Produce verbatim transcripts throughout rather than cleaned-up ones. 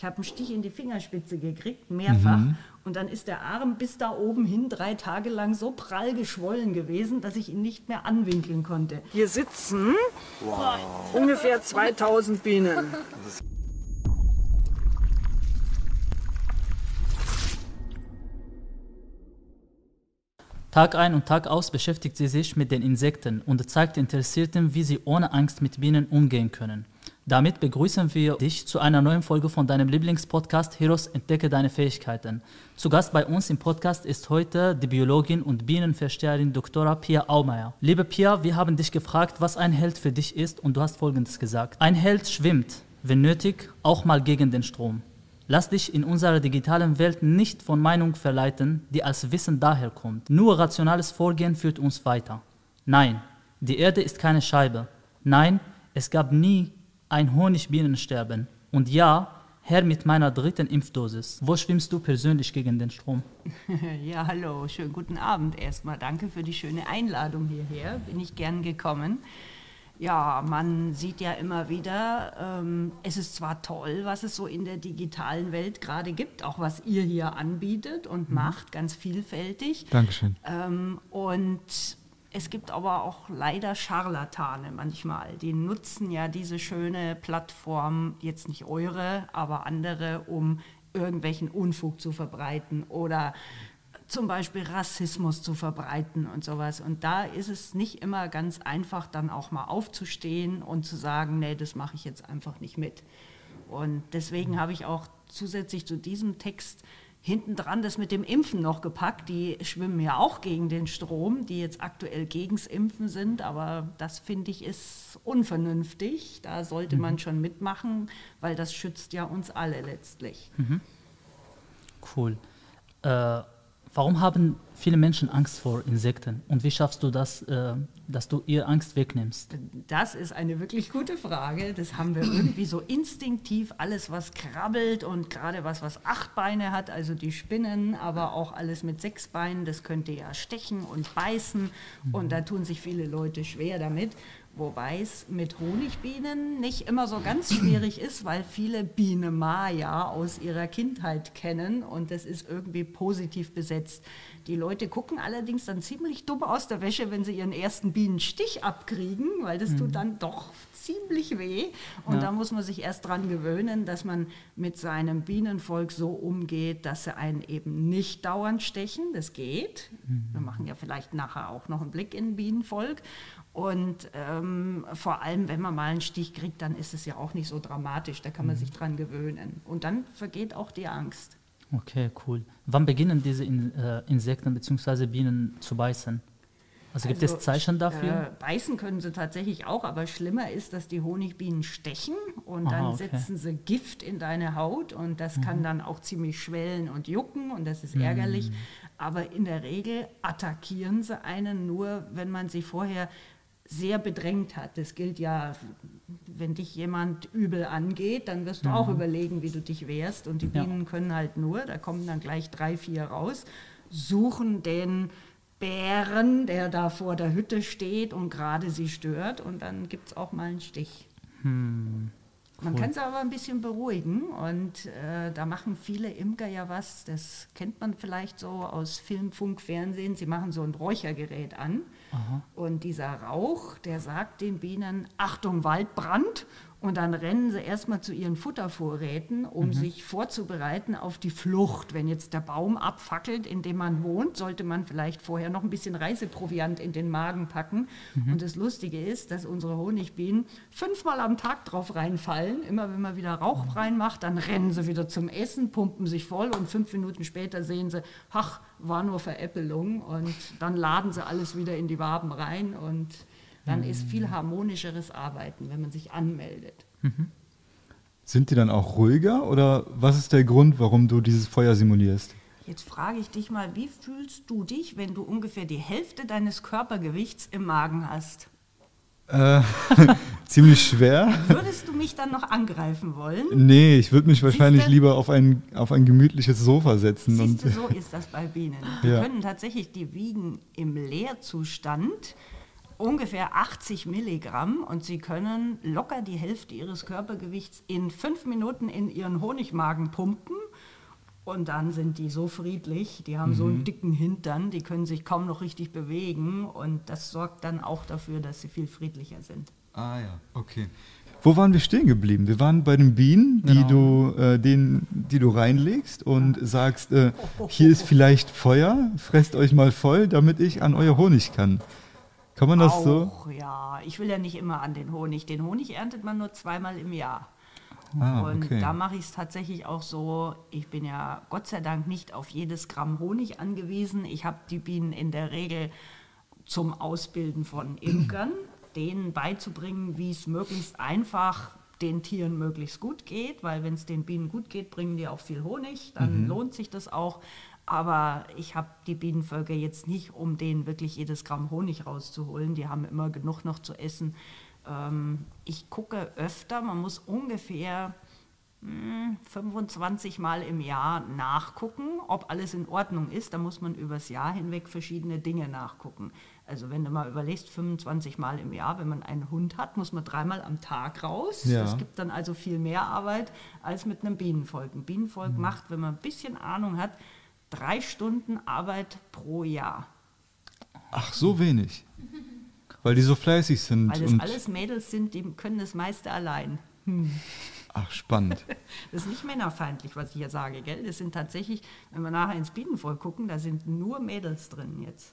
Ich habe einen Stich in die Fingerspitze gekriegt, mehrfach. Mhm. Und dann ist der Arm bis da oben hin drei Tage lang so prall geschwollen gewesen, dass ich ihn nicht mehr anwinkeln konnte. Hier sitzen wow. ungefähr zweitausend Bienen. Tag ein und Tag aus beschäftigt sie sich mit den Insekten und zeigt Interessierten, wie sie ohne Angst mit Bienen umgehen können. Damit begrüßen wir dich zu einer neuen Folge von deinem Lieblingspodcast Heroes, entdecke deine Fähigkeiten. Zu Gast bei uns im Podcast ist heute die Biologin und Bienenversteherin Doktor Pia Aumeier. Liebe Pia, wir haben dich gefragt, was ein Held für dich ist, und du hast Folgendes gesagt. Ein Held schwimmt, wenn nötig, auch mal gegen den Strom. Lass dich in unserer digitalen Welt nicht von Meinung verleiten, die als Wissen daherkommt. Nur rationales Vorgehen führt uns weiter. Nein, die Erde ist keine Scheibe. Nein, es gab nie ein Honigbienensterben. Und ja, her mit meiner dritten Impfdosis. Wo schwimmst du persönlich gegen den Strom? Ja, hallo, schönen guten Abend erstmal. Danke für die schöne Einladung hierher. Bin ich gern gekommen. Ja, man sieht ja immer wieder, ähm, es ist zwar toll, was es so in der digitalen Welt gerade gibt, auch was ihr hier anbietet und mhm. macht, ganz vielfältig. Dankeschön. Ähm, und es gibt aber auch leider Scharlatane manchmal, die nutzen ja diese schöne Plattform, jetzt nicht eure, aber andere, um irgendwelchen Unfug zu verbreiten oder zum Beispiel Rassismus zu verbreiten und sowas. Und da ist es nicht immer ganz einfach, dann auch mal aufzustehen und zu sagen, nee, das mache ich jetzt einfach nicht mit. Und deswegen habe ich auch zusätzlich zu diesem Text hintendran das mit dem Impfen noch gepackt. Die schwimmen ja auch gegen den Strom, die jetzt aktuell gegens Impfen sind. Aber das, finde ich, ist unvernünftig. Da sollte mhm. man schon mitmachen, weil das schützt ja uns alle letztlich. Mhm. Cool. Äh Warum haben viele Menschen Angst vor Insekten? Und wie schaffst du das, äh, dass du ihr Angst wegnimmst? Das ist eine wirklich gute Frage. Das haben wir irgendwie so instinktiv. Alles, was krabbelt und gerade was, was acht Beine hat, also die Spinnen, aber auch alles mit sechs Beinen, das könnte ja stechen und beißen. Mhm. Und da tun sich viele Leute schwer damit. Wobei es mit Honigbienen nicht immer so ganz schwierig ist, weil viele Biene Maja aus ihrer Kindheit kennen und das ist irgendwie positiv besetzt. Die Leute gucken allerdings dann ziemlich dumm aus der Wäsche, wenn sie ihren ersten Bienenstich abkriegen, weil das mhm. tut dann doch ziemlich weh. Und ja. da muss man sich erst dran gewöhnen, dass man mit seinem Bienenvolk so umgeht, dass sie einen eben nicht dauernd stechen. Das geht. Mhm. Wir machen ja vielleicht nachher auch noch einen Blick in Bienenvolk. Und ähm, vor allem, wenn man mal einen Stich kriegt, dann ist es ja auch nicht so dramatisch. Da kann man mhm. sich dran gewöhnen. Und dann vergeht auch die Angst. Okay, cool. Wann beginnen diese in, äh, Insekten bzw. Bienen zu beißen? Also gibt also, es Zeichen dafür? Äh, beißen können sie tatsächlich auch, aber schlimmer ist, dass die Honigbienen stechen und Aha, dann okay. setzen sie Gift in deine Haut und das mhm. kann dann auch ziemlich schwellen und jucken und das ist mhm. ärgerlich. Aber in der Regel attackieren sie einen nur, wenn man sie vorher sehr bedrängt hat. Das gilt ja, wenn dich jemand übel angeht, dann wirst du mhm. auch überlegen, wie du dich wehrst. Und die Bienen ja. können halt nur, da kommen dann gleich drei, vier raus, suchen den Bären, der da vor der Hütte steht und gerade sie stört. Und dann gibt es auch mal einen Stich. Hm, cool. Man kann es aber ein bisschen beruhigen. Und äh, da machen viele Imker ja was. Das kennt man vielleicht so aus Film, Funk, Fernsehen. Sie machen so ein Räuchergerät an. Aha. Und dieser Rauch, der sagt den Bienen, Achtung, Waldbrand. Und dann rennen sie erstmal zu ihren Futtervorräten, um mhm. sich vorzubereiten auf die Flucht. Wenn jetzt der Baum abfackelt, in dem man wohnt, sollte man vielleicht vorher noch ein bisschen Reiseproviant in den Magen packen. Mhm. Und das Lustige ist, dass unsere Honigbienen fünfmal am Tag drauf reinfallen. Immer wenn man wieder Rauch reinmacht, dann rennen sie wieder zum Essen, pumpen sich voll und fünf Minuten später sehen sie, ach, war nur Veräppelung. Und dann laden sie alles wieder in die Waben rein und dann ist viel harmonischeres Arbeiten, wenn man sich anmeldet. Mhm. Sind die dann auch ruhiger oder was ist der Grund, warum du dieses Feuer simulierst? Jetzt frage ich dich mal, wie fühlst du dich, wenn du ungefähr die Hälfte deines Körpergewichts im Magen hast? Äh, ziemlich schwer. Würdest du mich dann noch angreifen wollen? Nee, ich würde mich wahrscheinlich Siehste? lieber auf ein, auf ein gemütliches Sofa setzen. Siehste, und so ist das bei Bienen. Die ja. können tatsächlich, die wiegen im Leerzustand ungefähr achtzig Milligramm und sie können locker die Hälfte ihres Körpergewichts in fünf Minuten in ihren Honigmagen pumpen. Und dann sind die so friedlich, die haben mhm. so einen dicken Hintern, die können sich kaum noch richtig bewegen. Und das sorgt dann auch dafür, dass sie viel friedlicher sind. Ah ja, okay. Wo waren wir stehen geblieben? Wir waren bei den Bienen, die, genau. du, äh, den, die du reinlegst und ja. sagst, äh, hier ist vielleicht Feuer, fresst euch mal voll, damit ich an euer Honig kann. Kann man das auch, so? Auch, ja. Ich will ja nicht immer an den Honig. Den Honig erntet man nur zweimal im Jahr. Ah, und okay. da mache ich es tatsächlich auch so, ich bin ja Gott sei Dank nicht auf jedes Gramm Honig angewiesen. Ich habe die Bienen in der Regel zum Ausbilden von Imkern, denen beizubringen, wie es möglichst einfach den Tieren möglichst gut geht, weil wenn es den Bienen gut geht, bringen die auch viel Honig, dann mhm. lohnt sich das auch. Aber ich habe die Bienenvölker jetzt nicht, um denen wirklich jedes Gramm Honig rauszuholen, die haben immer genug noch zu essen. Ich gucke öfter, man muss ungefähr fünfundzwanzig Mal im Jahr nachgucken, ob alles in Ordnung ist. Da muss man übers Jahr hinweg verschiedene Dinge nachgucken. Also wenn du mal überlegst, fünfundzwanzig Mal im Jahr, wenn man einen Hund hat, muss man dreimal am Tag raus. Ja. Das gibt dann also viel mehr Arbeit als mit einem Bienenvolk. Ein Bienenvolk mhm. macht, wenn man ein bisschen Ahnung hat, drei Stunden Arbeit pro Jahr. Ach, so wenig? Weil die so fleißig sind. Weil das und alles Mädels sind, die können das meiste allein. Hm. Ach, spannend. Das ist nicht männerfeindlich, was ich hier sage, gell? Das sind tatsächlich, wenn wir nachher ins Bienenvolk gucken, da sind nur Mädels drin jetzt.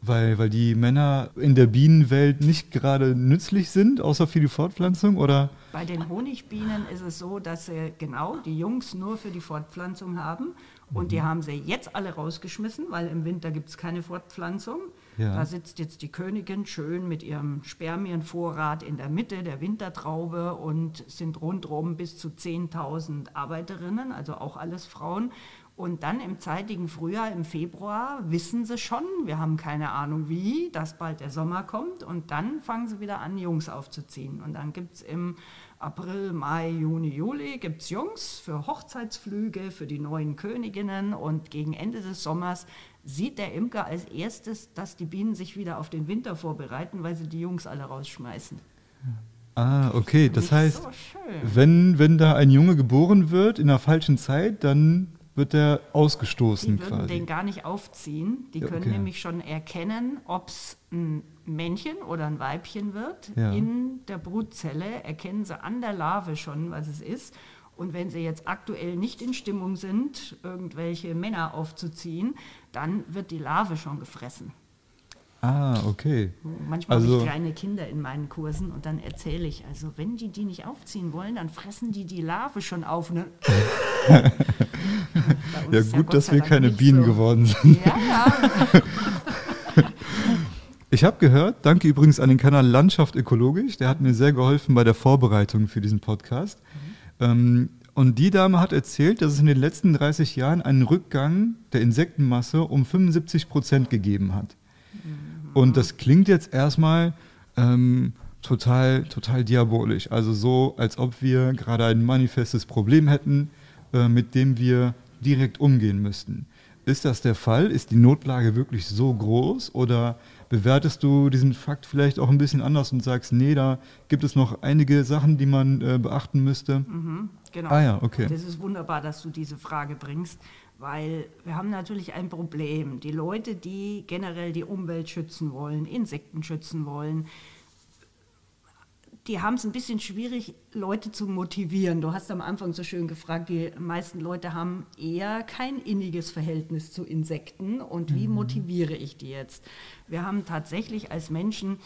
Weil, weil die Männer in der Bienenwelt nicht gerade nützlich sind, außer für die Fortpflanzung, oder? Bei den Honigbienen ist es so, dass sie genau die Jungs nur für die Fortpflanzung haben. Und mhm. die haben sie jetzt alle rausgeschmissen, weil im Winter gibt es keine Fortpflanzung. Ja. Da sitzt jetzt die Königin schön mit ihrem Spermienvorrat in der Mitte der Wintertraube und sind rundherum bis zu zehntausend Arbeiterinnen, also auch alles Frauen. Und dann im zeitigen Frühjahr, im Februar, wissen sie schon, wir haben keine Ahnung wie, dass bald der Sommer kommt. Und dann fangen sie wieder an, Jungs aufzuziehen. Und dann gibt es im April, Mai, Juni, Juli gibt's Jungs für Hochzeitsflüge, für die neuen Königinnen. Und gegen Ende des Sommers sieht der Imker als erstes, dass die Bienen sich wieder auf den Winter vorbereiten, weil sie die Jungs alle rausschmeißen. Ah, okay. Das heißt, wenn, wenn da ein Junge geboren wird in der falschen Zeit, dann wird der ausgestoßen quasi. Die würden den gar nicht aufziehen. Die können okay. nämlich schon erkennen, ob es ein Männchen oder ein Weibchen wird. Ja. In der Brutzelle erkennen sie an der Larve schon, was es ist. Und wenn sie jetzt aktuell nicht in Stimmung sind, irgendwelche Männer aufzuziehen, dann wird die Larve schon gefressen. Ah, okay. Manchmal also, habe ich kleine Kinder in meinen Kursen und dann erzähle ich, also wenn die die nicht aufziehen wollen, dann fressen die die Larve schon auf. Ne? Ja, gut, dass wir keine Bienen so geworden sind. Ja, ja. Ich habe gehört, danke übrigens an den Kanal Landschaft ökologisch, der hat mir sehr geholfen bei der Vorbereitung für diesen Podcast. Mhm. Und die Dame hat erzählt, dass es in den letzten dreißig Jahren einen Rückgang der Insektenmasse um fünfundsiebzig Prozent gegeben hat. Mhm. Und das klingt jetzt erstmal ähm, total, total diabolisch. Also so, als ob wir gerade ein manifestes Problem hätten, äh, mit dem wir direkt umgehen müssten. Ist das der Fall? Ist die Notlage wirklich so groß oder bewertest du diesen Fakt vielleicht auch ein bisschen anders und sagst, nee, da gibt es noch einige Sachen, die man äh, beachten müsste? Mhm, genau. Ah ja, okay. Das ist wunderbar, dass du diese Frage bringst, weil wir haben natürlich ein Problem. Die Leute, die generell die Umwelt schützen wollen, Insekten schützen wollen, die haben es ein bisschen schwierig, Leute zu motivieren. Du hast am Anfang so schön gefragt, die meisten Leute haben eher kein inniges Verhältnis zu Insekten. Und wie mhm. motiviere ich die jetzt? Wir haben tatsächlich als Menschen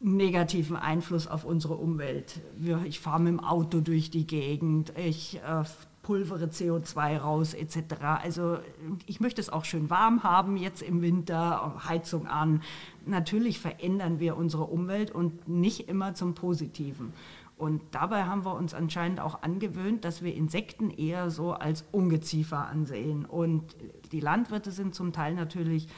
negativen Einfluss auf unsere Umwelt. Wir, ich fahre mit dem Auto durch die Gegend, ich äh, pulvere C O zwei raus et cetera. Also ich möchte es auch schön warm haben jetzt im Winter, Heizung an. Natürlich verändern wir unsere Umwelt und nicht immer zum Positiven. Und dabei haben wir uns anscheinend auch angewöhnt, dass wir Insekten eher so als Ungeziefer ansehen. Und die Landwirte sind zum Teil natürlich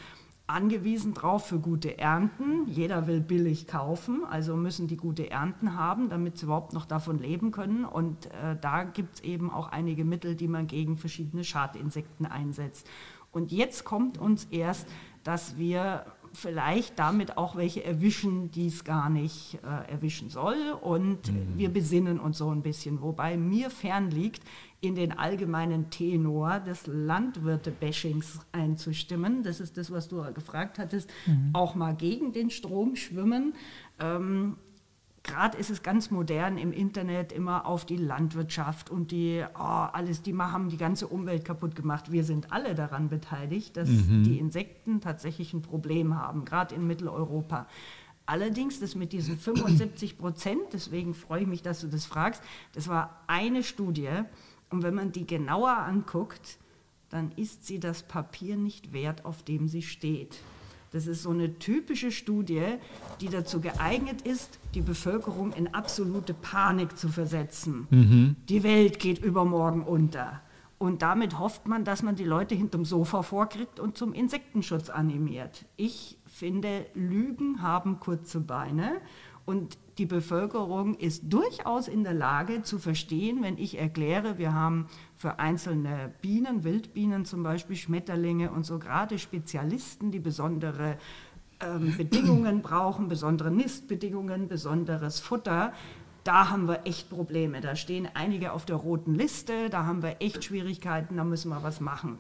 angewiesen drauf für gute Ernten. Jeder will billig kaufen, also müssen die gute Ernten haben, damit sie überhaupt noch davon leben können. Und äh, da gibt es eben auch einige Mittel, die man gegen verschiedene Schadinsekten einsetzt. Und jetzt kommt uns erst, dass wir vielleicht damit auch welche erwischen, die es gar nicht äh, erwischen soll. Und mhm. wir besinnen uns so ein bisschen, wobei mir fern liegt, in den allgemeinen Tenor des Landwirte-Bashings einzustimmen. Das ist das, was du gefragt hattest, mhm. auch mal gegen den Strom schwimmen. Ähm, Gerade ist es ganz modern im Internet immer auf die Landwirtschaft und die, oh, alles, die haben die ganze Umwelt kaputt gemacht. Wir sind alle daran beteiligt, dass mhm. die Insekten tatsächlich ein Problem haben, gerade in Mitteleuropa. Allerdings, das mit diesen fünfundsiebzig Prozent, deswegen freue ich mich, dass du das fragst, das war eine Studie. Und wenn man die genauer anguckt, dann ist sie das Papier nicht wert, auf dem sie steht. Das ist so eine typische Studie, die dazu geeignet ist, die Bevölkerung in absolute Panik zu versetzen. Mhm. Die Welt geht übermorgen unter. Und damit hofft man, dass man die Leute hinterm Sofa vorkriegt und zum Insektenschutz animiert. Ich finde, Lügen haben kurze Beine. Und die Bevölkerung ist durchaus in der Lage zu verstehen, wenn ich erkläre, wir haben für einzelne Bienen, Wildbienen zum Beispiel, Schmetterlinge und so gerade Spezialisten, die besondere ähm, Bedingungen brauchen, besondere Nistbedingungen, besonderes Futter. Da haben wir echt Probleme. Da stehen einige auf der roten Liste, da haben wir echt Schwierigkeiten, da müssen wir was machen.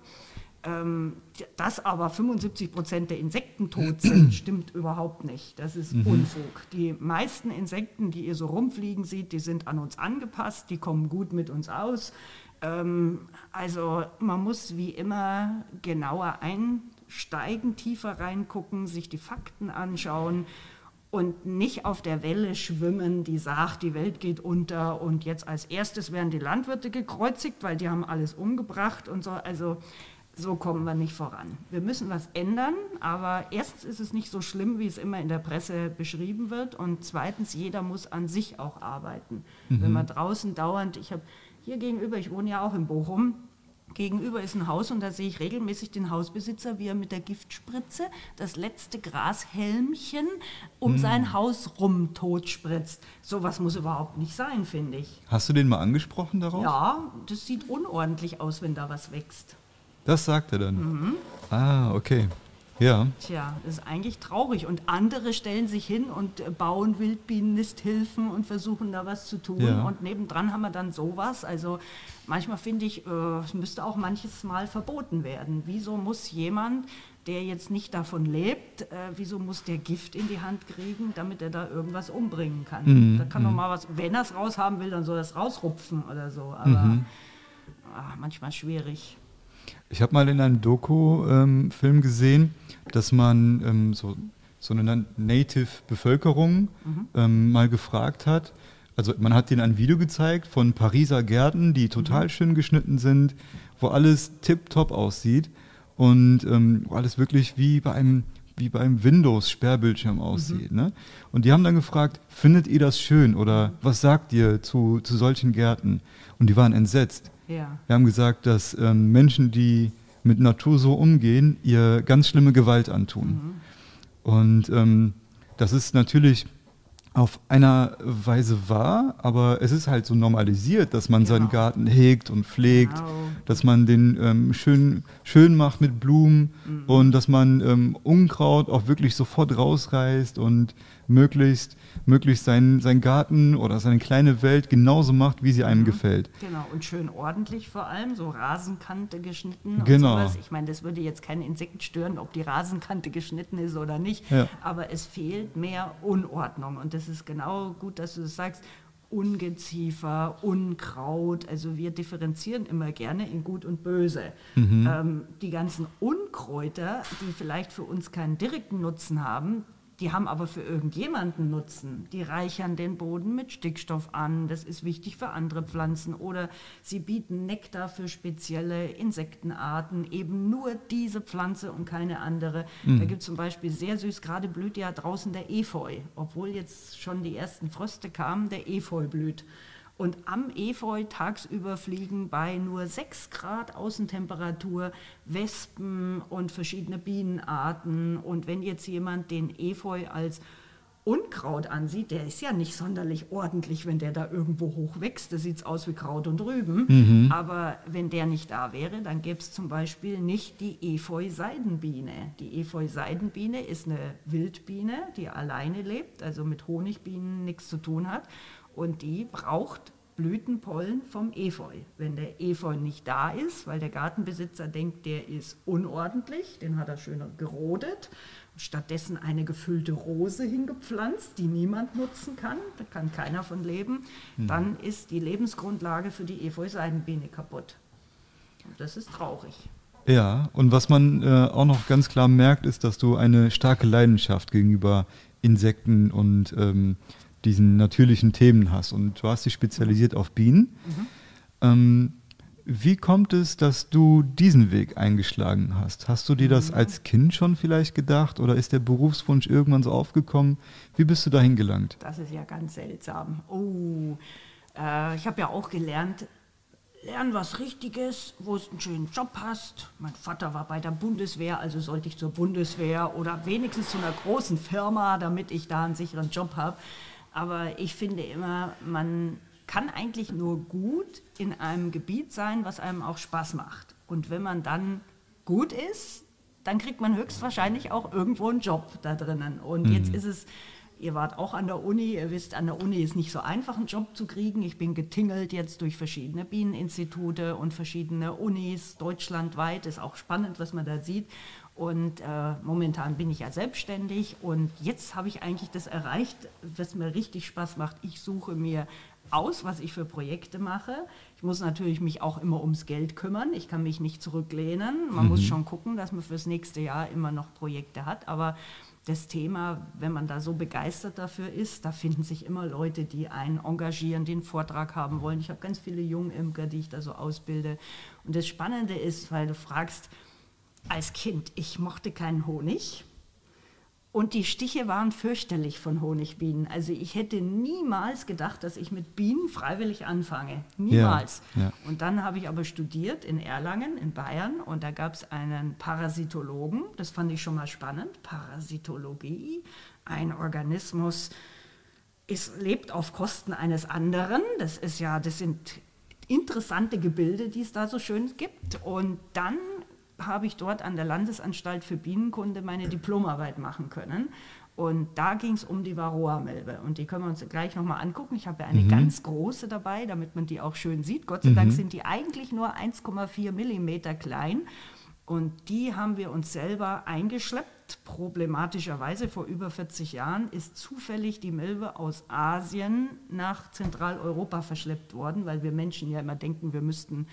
Ähm, dass aber fünfundsiebzig Prozent der Insekten tot sind, stimmt überhaupt nicht. Das ist mhm. Unfug. Die meisten Insekten, die ihr so rumfliegen seht, die sind an uns angepasst, die kommen gut mit uns aus. Ähm, also man muss wie immer genauer einsteigen, tiefer reingucken, sich die Fakten anschauen und nicht auf der Welle schwimmen, die sagt, die Welt geht unter und jetzt als erstes werden die Landwirte gekreuzigt, weil die haben alles umgebracht und so. Also so kommen wir nicht voran. Wir müssen was ändern, aber erstens ist es nicht so schlimm, wie es immer in der Presse beschrieben wird, und zweitens, jeder muss an sich auch arbeiten. Mhm. Wenn man draußen dauernd, ich habe hier gegenüber, ich wohne ja auch in Bochum, gegenüber ist ein Haus und da sehe ich regelmäßig den Hausbesitzer, wie er mit der Giftspritze das letzte Grashelmchen um mm. sein Haus rum totspritzt. Sowas muss überhaupt nicht sein, finde ich. Hast du den mal angesprochen darauf? Ja, das sieht unordentlich aus, wenn da was wächst. Das sagt er dann? Mhm. Ah, okay. Ja. Tja, das ist eigentlich traurig. Und andere stellen sich hin und bauen Wildbienennisthilfen und versuchen da was zu tun. Ja. Und nebendran haben wir dann sowas. Also manchmal finde ich, es äh, müsste auch manches Mal verboten werden. Wieso muss jemand, der jetzt nicht davon lebt, äh, wieso muss der Gift in die Hand kriegen, damit er da irgendwas umbringen kann? Mhm. Da kann doch mhm. mal was, wenn er es raushaben will, dann soll er es rausrupfen oder so. Aber mhm. ach, manchmal schwierig. Ich habe mal in einem Doku-Film ähm, gesehen, dass man ähm, so, so eine Native-Bevölkerung mhm. ähm, mal gefragt hat. Also man hat denen ein Video gezeigt von Pariser Gärten, die total mhm. schön geschnitten sind, wo alles tipptopp aussieht und ähm, wo alles wirklich wie bei einem, wie bei einem Windows-Sperrbildschirm aussieht. Mhm. Ne? Und die haben dann gefragt, findet ihr das schön oder was sagt ihr zu, zu solchen Gärten? Und die waren entsetzt. Ja. Wir haben gesagt, dass ähm, Menschen, die mit Natur so umgehen, ihr ganz schlimme Gewalt antun. Mhm. Und ähm, das ist natürlich auf einer Weise wahr, aber es ist halt so normalisiert, dass man genau. seinen Garten hegt und pflegt, genau. dass man den ähm, schön, schön macht mit Blumen mhm. und dass man ähm, Unkraut auch wirklich sofort rausreißt und möglichst, möglichst seinen, seinen Garten oder seine kleine Welt genauso macht, wie sie einem mhm. gefällt. Genau, und schön ordentlich vor allem, so Rasenkante geschnitten genau. und sowas. Ich meine, das würde jetzt kein Insekt stören, ob die Rasenkante geschnitten ist oder nicht, ja. aber es fehlt mehr Unordnung. Und das ist genau gut, dass du das sagst, Ungeziefer, Unkraut, also wir differenzieren immer gerne in Gut und Böse. Mhm. Ähm, die ganzen Unkräuter, die vielleicht für uns keinen direkten Nutzen haben, die haben aber für irgendjemanden Nutzen. Die reichern den Boden mit Stickstoff an, das ist wichtig für andere Pflanzen. Oder sie bieten Nektar für spezielle Insektenarten, eben nur diese Pflanze und keine andere. Mhm. Da gibt es zum Beispiel sehr süß, gerade blüht ja draußen der Efeu, obwohl jetzt schon die ersten Fröste kamen, der Efeu blüht. Und am Efeu tagsüber fliegen bei nur sechs Grad Außentemperatur Wespen und verschiedene Bienenarten. Und wenn jetzt jemand den Efeu als Unkraut ansieht, der ist ja nicht sonderlich ordentlich, wenn der da irgendwo hoch wächst. Da sieht es aus wie Kraut und Rüben. Mhm. Aber wenn der nicht da wäre, dann gäbe es zum Beispiel nicht die Efeu-Seidenbiene. Die Efeu-Seidenbiene ist eine Wildbiene, die alleine lebt, also mit Honigbienen nichts zu tun hat. Und die braucht Blütenpollen vom Efeu. Wenn der Efeu nicht da ist, weil der Gartenbesitzer denkt, der ist unordentlich, den hat er schön gerodet, stattdessen eine gefüllte Rose hingepflanzt, die niemand nutzen kann, da kann keiner von leben, hm. dann ist die Lebensgrundlage für die Efeu-Seidenbiene kaputt. Und das ist traurig. Ja, und was man äh, auch noch ganz klar merkt, ist, dass du eine starke Leidenschaft gegenüber Insekten und ähm, diesen natürlichen Themen hast. Und du hast dich spezialisiert mhm. auf Bienen. Mhm. Ähm, Wie kommt es, dass du diesen Weg eingeschlagen hast? Hast du dir das als Kind schon vielleicht gedacht oder ist der Berufswunsch irgendwann so aufgekommen? Wie bist du dahin gelangt? Das ist ja ganz seltsam. Oh, äh, ich habe ja auch gelernt, lern was Richtiges, wo du einen schönen Job hast. Mein Vater war bei der Bundeswehr, also sollte ich zur Bundeswehr oder wenigstens zu einer großen Firma, damit ich da einen sicheren Job habe. Aber ich finde immer, man kann eigentlich nur gut in einem Gebiet sein, was einem auch Spaß macht. Und wenn man dann gut ist, dann kriegt man höchstwahrscheinlich auch irgendwo einen Job da drinnen. Und mhm. jetzt ist es, ihr wart auch an der Uni, ihr wisst, an der Uni ist nicht so einfach, einen Job zu kriegen. Ich bin getingelt jetzt durch verschiedene Bieneninstitute und verschiedene Unis deutschlandweit. Ist auch spannend, was man da sieht. Und äh, momentan bin ich ja selbstständig und jetzt habe ich eigentlich das erreicht, was mir richtig Spaß macht. Ich suche mir aus, was ich für Projekte mache. Ich muss natürlich mich auch immer ums Geld kümmern. Ich kann mich nicht zurücklehnen. Man mhm. muss schon gucken, dass man fürs nächste Jahr immer noch Projekte hat. Aber das Thema, wenn man da so begeistert dafür ist, da finden sich immer Leute, die einen engagieren, die einen Vortrag haben wollen. Ich habe ganz viele Jungimker, die ich da so ausbilde. Und das Spannende ist, weil du fragst, als Kind, ich mochte keinen Honig. Und die Stiche waren fürchterlich von Honigbienen. Also ich hätte niemals gedacht, dass ich mit Bienen freiwillig anfange. Niemals. Ja, ja. Und dann habe ich aber studiert in Erlangen, in Bayern. Und da gab es einen Parasitologen. Das fand ich schon mal spannend. Parasitologie, ein Organismus ist, lebt auf Kosten eines anderen. Das ist ja, das sind interessante Gebilde, die es da so schön gibt. Und dann habe ich dort an der Landesanstalt für Bienenkunde meine Diplomarbeit machen können. Und da ging es um die Varroa-Milbe. Und die können wir uns gleich nochmal angucken. Ich habe ja eine mhm. ganz große dabei, damit man die auch schön sieht. Gott sei mhm. Dank sind die eigentlich nur eins Komma vier Millimeter klein. Und die haben wir uns selber eingeschleppt. Problematischerweise vor über vierzig Jahren ist zufällig die Milbe aus Asien nach Zentraleuropa verschleppt worden, weil wir Menschen ja immer denken, wir müssten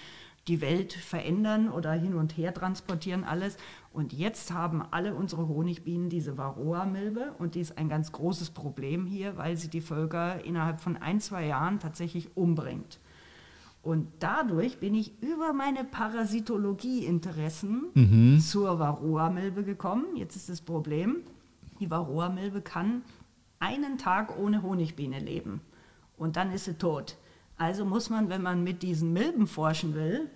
die Welt verändern oder hin und her transportieren, alles. Und jetzt haben alle unsere Honigbienen diese Varroa-Milbe und die ist ein ganz großes Problem hier, weil sie die Völker innerhalb von ein, zwei Jahren tatsächlich umbringt. Und dadurch bin ich über meine Parasitologie-Interessen mhm. zur Varroa-Milbe gekommen. Jetzt ist das Problem, die Varroa-Milbe kann einen Tag ohne Honigbiene leben und dann ist sie tot. Also muss man, wenn man mit diesen Milben forschen will,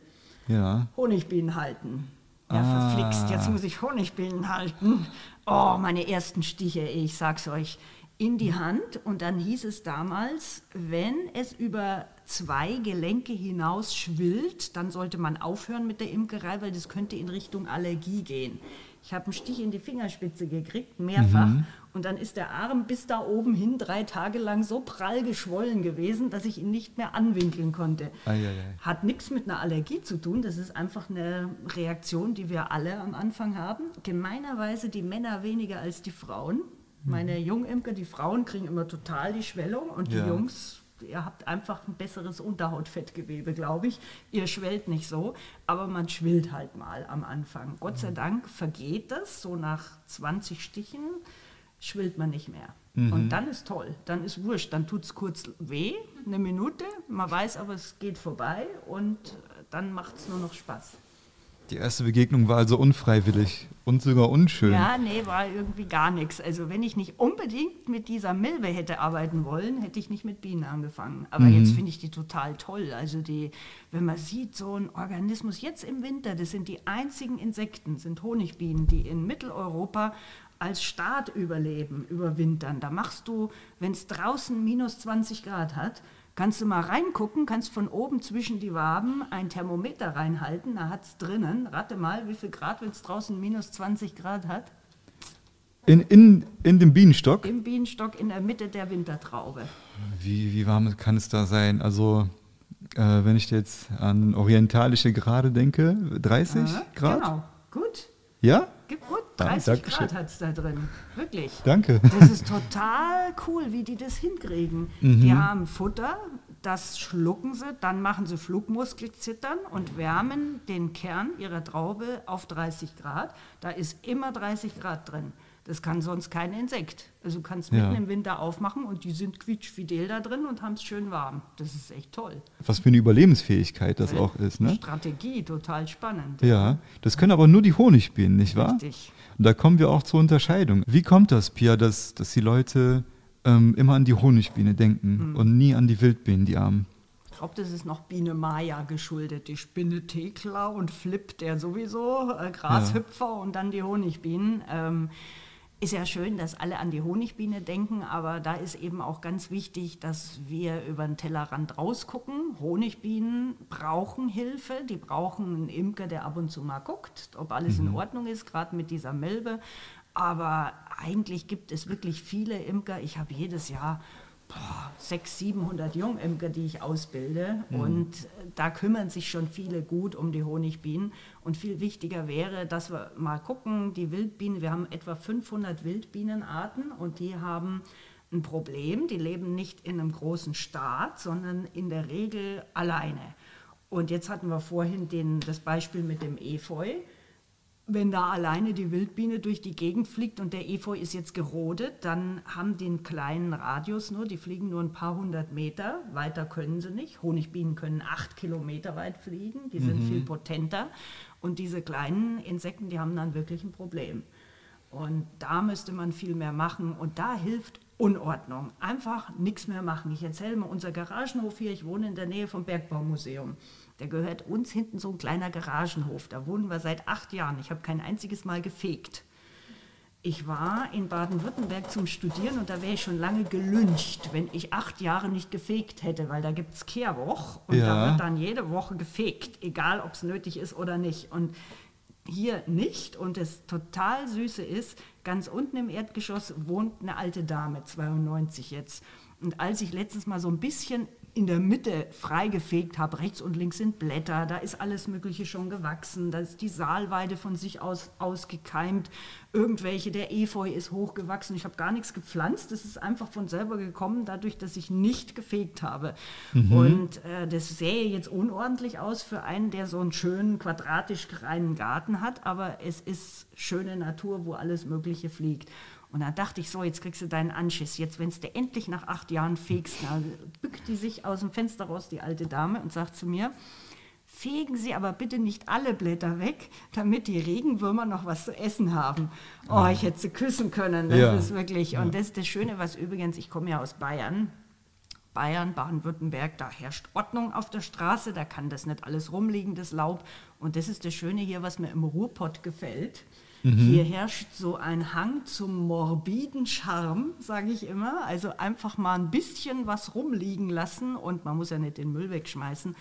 ja. Honigbienen halten. Ja, ah. verflixt, jetzt muss ich Honigbienen halten. Oh, meine ersten Stiche, ich sag's euch, in die Hand. Und dann hieß es damals, wenn es über zwei Gelenke hinaus schwillt, dann sollte man aufhören mit der Imkerei, weil das könnte in Richtung Allergie gehen. Ich habe einen Stich in die Fingerspitze gekriegt, mehrfach. Mhm. Und dann ist der Arm bis da oben hin drei Tage lang so prall geschwollen gewesen, dass ich ihn nicht mehr anwinkeln konnte. Ei, ei, ei. Hat nichts mit einer Allergie zu tun. Das ist einfach eine Reaktion, die wir alle am Anfang haben. Gemeinerweise die Männer weniger als die Frauen. Mhm. Meine Jungimker, die Frauen kriegen immer total die Schwellung und ja. die Jungs, ihr habt einfach ein besseres Unterhautfettgewebe, glaube ich. Ihr schwellt nicht so, aber man schwillt halt mal am Anfang. Gott sei Dank vergeht das, so nach zwanzig Stichen schwillt man nicht mehr. Mhm. Und dann ist toll, dann ist wurscht, dann tut es kurz weh, eine Minute, man weiß aber, es geht vorbei und dann macht es nur noch Spaß. Die erste Begegnung war also unfreiwillig und sogar unschön. Ja, nee, war irgendwie gar nichts. Also wenn ich nicht unbedingt mit dieser Milbe hätte arbeiten wollen, hätte ich nicht mit Bienen angefangen. Aber mhm. jetzt finde ich die total toll. Also die, wenn man sieht, so ein Organismus jetzt im Winter, das sind die einzigen Insekten, sind Honigbienen, die in Mitteleuropa als Staat überleben, überwintern. Da machst du, wenn es draußen minus zwanzig Grad hat, kannst du mal reingucken, kannst von oben zwischen die Waben ein Thermometer reinhalten, da hat es drinnen, rate mal, wie viel Grad, wenn es draußen minus zwanzig Grad hat? In, in, in dem Bienenstock? Im Bienenstock, in der Mitte der Wintertraube. Wie, wie warm kann es da sein? Also, äh, wenn ich jetzt an orientalische Grade denke, dreißig Aha, Grad? Genau, gut. Ja? Gibt gut, dreißig Grad hat es da drin, wirklich. Danke. Das ist total cool, wie die das hinkriegen. Mhm. Die haben Futter, das schlucken sie, dann machen sie Flugmuskelzittern und wärmen den Kern ihrer Traube auf dreißig Grad. Da ist immer dreißig Grad drin. Das kann sonst kein Insekt. Also du kannst mitten ja. im Winter aufmachen und die sind quietschfidel da drin und haben es schön warm. Das ist echt toll. Was für eine Überlebensfähigkeit das ja. auch ist. Ne? Strategie, total spannend. Ja, das können aber nur die Honigbienen, nicht wahr? Richtig. Und da kommen wir auch zur Unterscheidung. Wie kommt das, Pia, dass, dass die Leute ähm, immer an die Honigbiene denken mhm. und nie an die Wildbienen, die Armen? Ich glaube, das ist noch Biene Maja geschuldet. Die Spinne Thekla und Flip, der sowieso, äh, Grashüpfer ja. und dann die Honigbienen. Ähm, Ist ja schön, dass alle an die Honigbiene denken, aber da ist eben auch ganz wichtig, dass wir über den Tellerrand rausgucken. Honigbienen brauchen Hilfe, die brauchen einen Imker, der ab und zu mal guckt, ob alles mhm. in Ordnung ist, gerade mit dieser Milbe. Aber eigentlich gibt es wirklich viele Imker. Ich habe jedes Jahr boah, sechshundert, siebenhundert Jungimker, die ich ausbilde. Mhm. Und da kümmern sich schon viele gut um die Honigbienen. Und viel wichtiger wäre, dass wir mal gucken, die Wildbienen, wir haben etwa fünfhundert Wildbienenarten und die haben ein Problem. Die leben nicht in einem großen Staat, sondern in der Regel alleine. Und jetzt hatten wir vorhin den, das Beispiel mit dem Efeu. Wenn da alleine die Wildbiene durch die Gegend fliegt und der Efeu ist jetzt gerodet, dann haben die einen kleinen Radius nur, die fliegen nur ein paar hundert Meter, weiter können sie nicht. Honigbienen können acht Kilometer weit fliegen, die sind mhm. viel potenter. Und diese kleinen Insekten, die haben dann wirklich ein Problem. Und da müsste man viel mehr machen und da hilft Unordnung. Einfach nichts mehr machen. Ich erzähle mal, unser Garagenhof hier, ich wohne in der Nähe vom Bergbaumuseum. Da gehört uns hinten so ein kleiner Garagenhof. Da wohnen wir seit acht Jahren. Ich habe kein einziges Mal gefegt. Ich war in Baden-Württemberg zum Studieren und da wäre ich schon lange gelyncht, wenn ich acht Jahre nicht gefegt hätte, weil da gibt es Kehrwoch und ja. da wird dann jede Woche gefegt, egal ob es nötig ist oder nicht. Und hier nicht. Und das total Süße ist, ganz unten im Erdgeschoss wohnt eine alte Dame, zweiundneunzig jetzt. Und als ich letztens mal so ein bisschen in der Mitte freigefegt habe, rechts und links sind Blätter, da ist alles Mögliche schon gewachsen, da ist die Saalweide von sich aus ausgekeimt, irgendwelche, der Efeu ist hochgewachsen, ich habe gar nichts gepflanzt, das ist einfach von selber gekommen, dadurch, dass ich nicht gefegt habe. Mhm. Und äh, das sähe jetzt unordentlich aus für einen, der so einen schönen, quadratisch reinen Garten hat, aber es ist schöne Natur, wo alles Mögliche fliegt. Und dann dachte ich so, jetzt kriegst du deinen Anschiss. Jetzt, wenn du endlich nach acht Jahren fegst, dann bückt die sich aus dem Fenster raus, die alte Dame, und sagt zu mir, fegen Sie aber bitte nicht alle Blätter weg, damit die Regenwürmer noch was zu essen haben. Oh, ich hätte sie küssen können, das ja. ist wirklich. Und das ist das Schöne, was übrigens, ich komme ja aus Bayern, Bayern, Baden-Württemberg, da herrscht Ordnung auf der Straße, da kann das nicht alles rumliegen, das Laub. Und das ist das Schöne hier, was mir im Ruhrpott gefällt. Mhm. Hier herrscht so ein Hang zum morbiden Charme, sage ich immer. Also einfach mal ein bisschen was rumliegen lassen und man muss ja nicht den Müll wegschmeißen,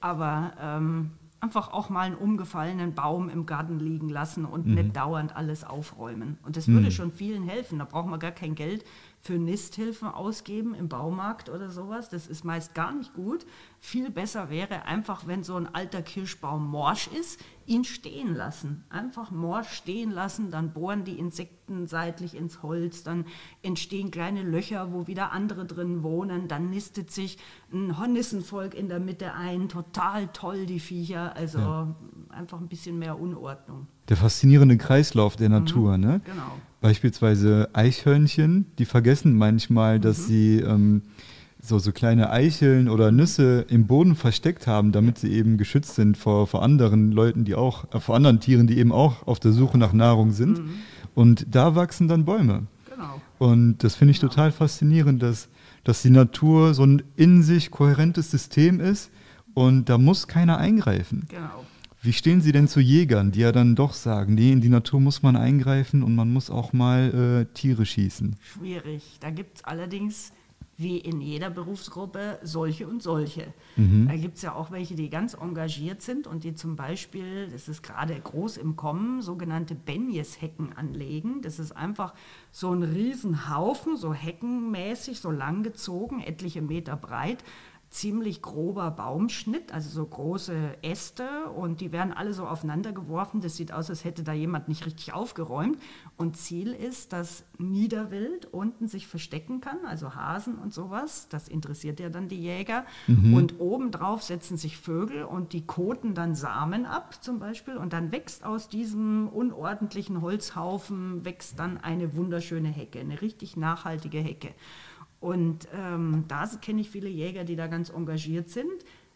aber ähm, einfach auch mal einen umgefallenen Baum im Garten liegen lassen und mhm. nicht dauernd alles aufräumen. Und das mhm. würde schon vielen helfen. Da braucht man gar kein Geld für Nisthilfen ausgeben im Baumarkt oder sowas. Das ist meist gar nicht gut. Viel besser wäre einfach, wenn so ein alter Kirschbaum morsch ist, ihn stehen lassen. Einfach morsch stehen lassen, dann bohren die Insekten seitlich ins Holz, dann entstehen kleine Löcher, wo wieder andere drin wohnen, dann nistet sich ein Hornissenvolk in der Mitte ein. Total toll, die Viecher. Also ja. einfach ein bisschen mehr Unordnung. Der faszinierende Kreislauf der Natur, mhm, ne? Genau. Beispielsweise Eichhörnchen, die vergessen manchmal, dass mhm. sie ähm, so, so kleine Eicheln oder Nüsse im Boden versteckt haben, damit sie eben geschützt sind vor, vor anderen Leuten, die auch, äh, vor anderen Tieren, die eben auch auf der Suche nach Nahrung sind. Mhm. Und da wachsen dann Bäume. Genau. Und das finde ich genau. total faszinierend, dass, dass die Natur so ein in sich kohärentes System ist und da muss keiner eingreifen. Genau. Wie stehen Sie denn zu Jägern, die ja dann doch sagen, nee, in die Natur muss man eingreifen und man muss auch mal äh, Tiere schießen? Schwierig. Da gibt es allerdings, wie in jeder Berufsgruppe, solche und solche. Mhm. Da gibt es ja auch welche, die ganz engagiert sind und die zum Beispiel, das ist gerade groß im Kommen, sogenannte Benjeshecken anlegen. Das ist einfach so ein Riesenhaufen, so heckenmäßig, so lang gezogen, etliche Meter breit, ziemlich grober Baumschnitt, also so große Äste, und die werden alle so aufeinander geworfen. Das sieht aus, als hätte da jemand nicht richtig aufgeräumt. Und Ziel ist, dass Niederwild unten sich verstecken kann, also Hasen und sowas. Das interessiert ja dann die Jäger. Mhm. Und obendrauf setzen sich Vögel und die koten dann Samen ab zum Beispiel. Und dann wächst aus diesem unordentlichen Holzhaufen wächst dann eine wunderschöne Hecke, eine richtig nachhaltige Hecke. Und ähm, da kenne ich viele Jäger, die da ganz engagiert sind,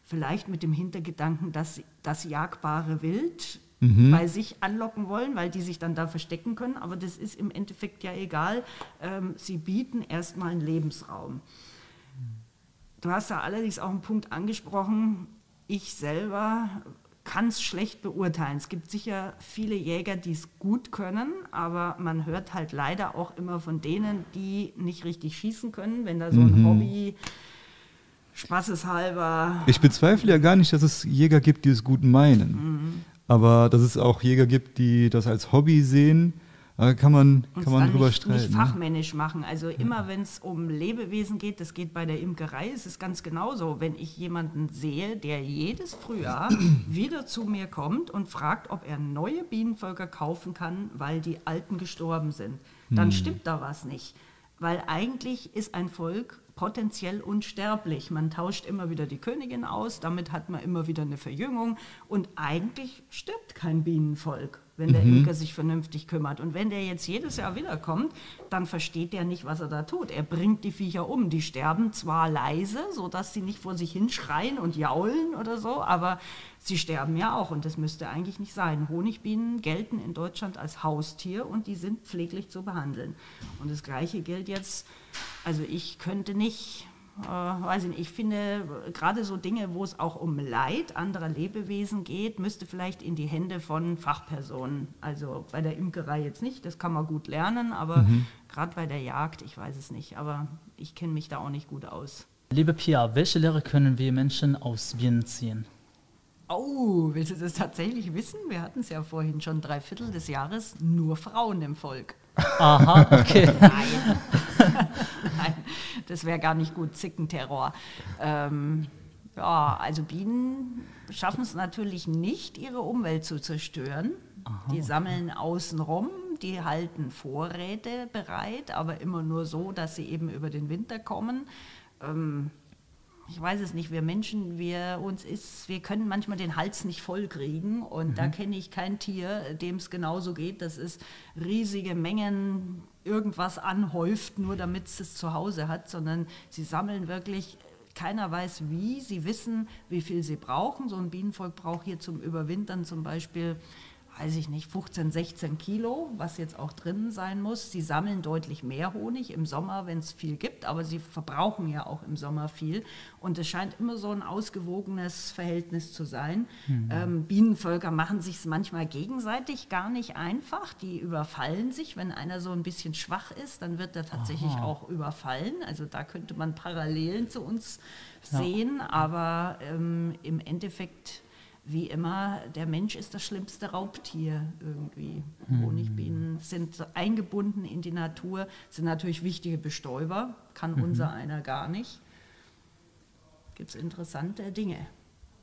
vielleicht mit dem Hintergedanken, dass sie das jagbare Wild mhm. bei sich anlocken wollen, weil die sich dann da verstecken können. Aber das ist im Endeffekt ja egal. Ähm, sie bieten erstmal einen Lebensraum. Du hast da allerdings auch einen Punkt angesprochen. Ich selber kann es schlecht beurteilen. Es gibt sicher viele Jäger, die es gut können, aber man hört halt leider auch immer von denen, die nicht richtig schießen können, wenn da so ein mhm. Hobby, spaßeshalber... Ich bezweifle ja gar nicht, dass es Jäger gibt, die es gut meinen, mhm. aber dass es auch Jäger gibt, die das als Hobby sehen, kann man, kann man drüber streiten. Nicht fachmännisch machen. Also immer, wenn es um Lebewesen geht, das geht bei der Imkerei, ist es ganz genauso. Wenn ich jemanden sehe, der jedes Frühjahr wieder zu mir kommt und fragt, ob er neue Bienenvölker kaufen kann, weil die alten gestorben sind, dann hm. stimmt da was nicht. Weil eigentlich ist ein Volk potenziell unsterblich. Man tauscht immer wieder die Königin aus, damit hat man immer wieder eine Verjüngung und eigentlich stirbt kein Bienenvolk, wenn der mhm. Imker sich vernünftig kümmert. Und wenn der jetzt jedes Jahr wiederkommt, dann versteht der nicht, was er da tut. Er bringt die Viecher um. Die sterben zwar leise, sodass sie nicht vor sich hinschreien und jaulen oder so, aber sie sterben ja auch und das müsste eigentlich nicht sein. Honigbienen gelten in Deutschland als Haustier und die sind pfleglich zu behandeln. Und das Gleiche gilt jetzt, also ich könnte nicht... Äh, weiß ich nicht, ich finde, gerade so Dinge, wo es auch um Leid anderer Lebewesen geht, müsste vielleicht in die Hände von Fachpersonen. Also bei der Imkerei jetzt nicht, das kann man gut lernen, aber mhm. gerade bei der Jagd, ich weiß es nicht, aber ich kenne mich da auch nicht gut aus. Liebe Pia, welche Lehre können wir Menschen aus Bienen ziehen? Oh, willst du das tatsächlich wissen? Wir hatten es ja vorhin schon, drei Viertel des Jahres nur Frauen im Volk. Aha, okay. Nein. Nein, das wäre gar nicht gut, Zickenterror. Ähm, ja, also Bienen schaffen es natürlich nicht, ihre Umwelt zu zerstören. Aha. Die sammeln außenrum, die halten Vorräte bereit, aber immer nur so, dass sie eben über den Winter kommen. Ähm, Ich weiß es nicht, wir Menschen, wir, uns ist, wir können manchmal den Hals nicht voll kriegen und mhm. da kenne ich kein Tier, dem es genauso geht, dass es riesige Mengen irgendwas anhäuft, nur damit es es zu Hause hat, sondern sie sammeln wirklich, keiner weiß wie, sie wissen, wie viel sie brauchen. So ein Bienenvolk braucht hier zum Überwintern zum Beispiel, weiß ich nicht, fünfzehn, sechzehn Kilo, was jetzt auch drin sein muss. Sie sammeln deutlich mehr Honig im Sommer, wenn es viel gibt, aber sie verbrauchen ja auch im Sommer viel. Und es scheint immer so ein ausgewogenes Verhältnis zu sein. Mhm. Ähm, Bienenvölker machen sich es manchmal gegenseitig gar nicht einfach. Die überfallen sich. Wenn einer so ein bisschen schwach ist, dann wird er tatsächlich Aha. auch überfallen. Also da könnte man Parallelen zu uns ja. sehen, aber ähm, im Endeffekt... Wie immer, der Mensch ist das schlimmste Raubtier irgendwie. Mhm. Honigbienen sind eingebunden in die Natur, sind natürlich wichtige Bestäuber, kann mhm. unser einer gar nicht. Gibt es interessante Dinge.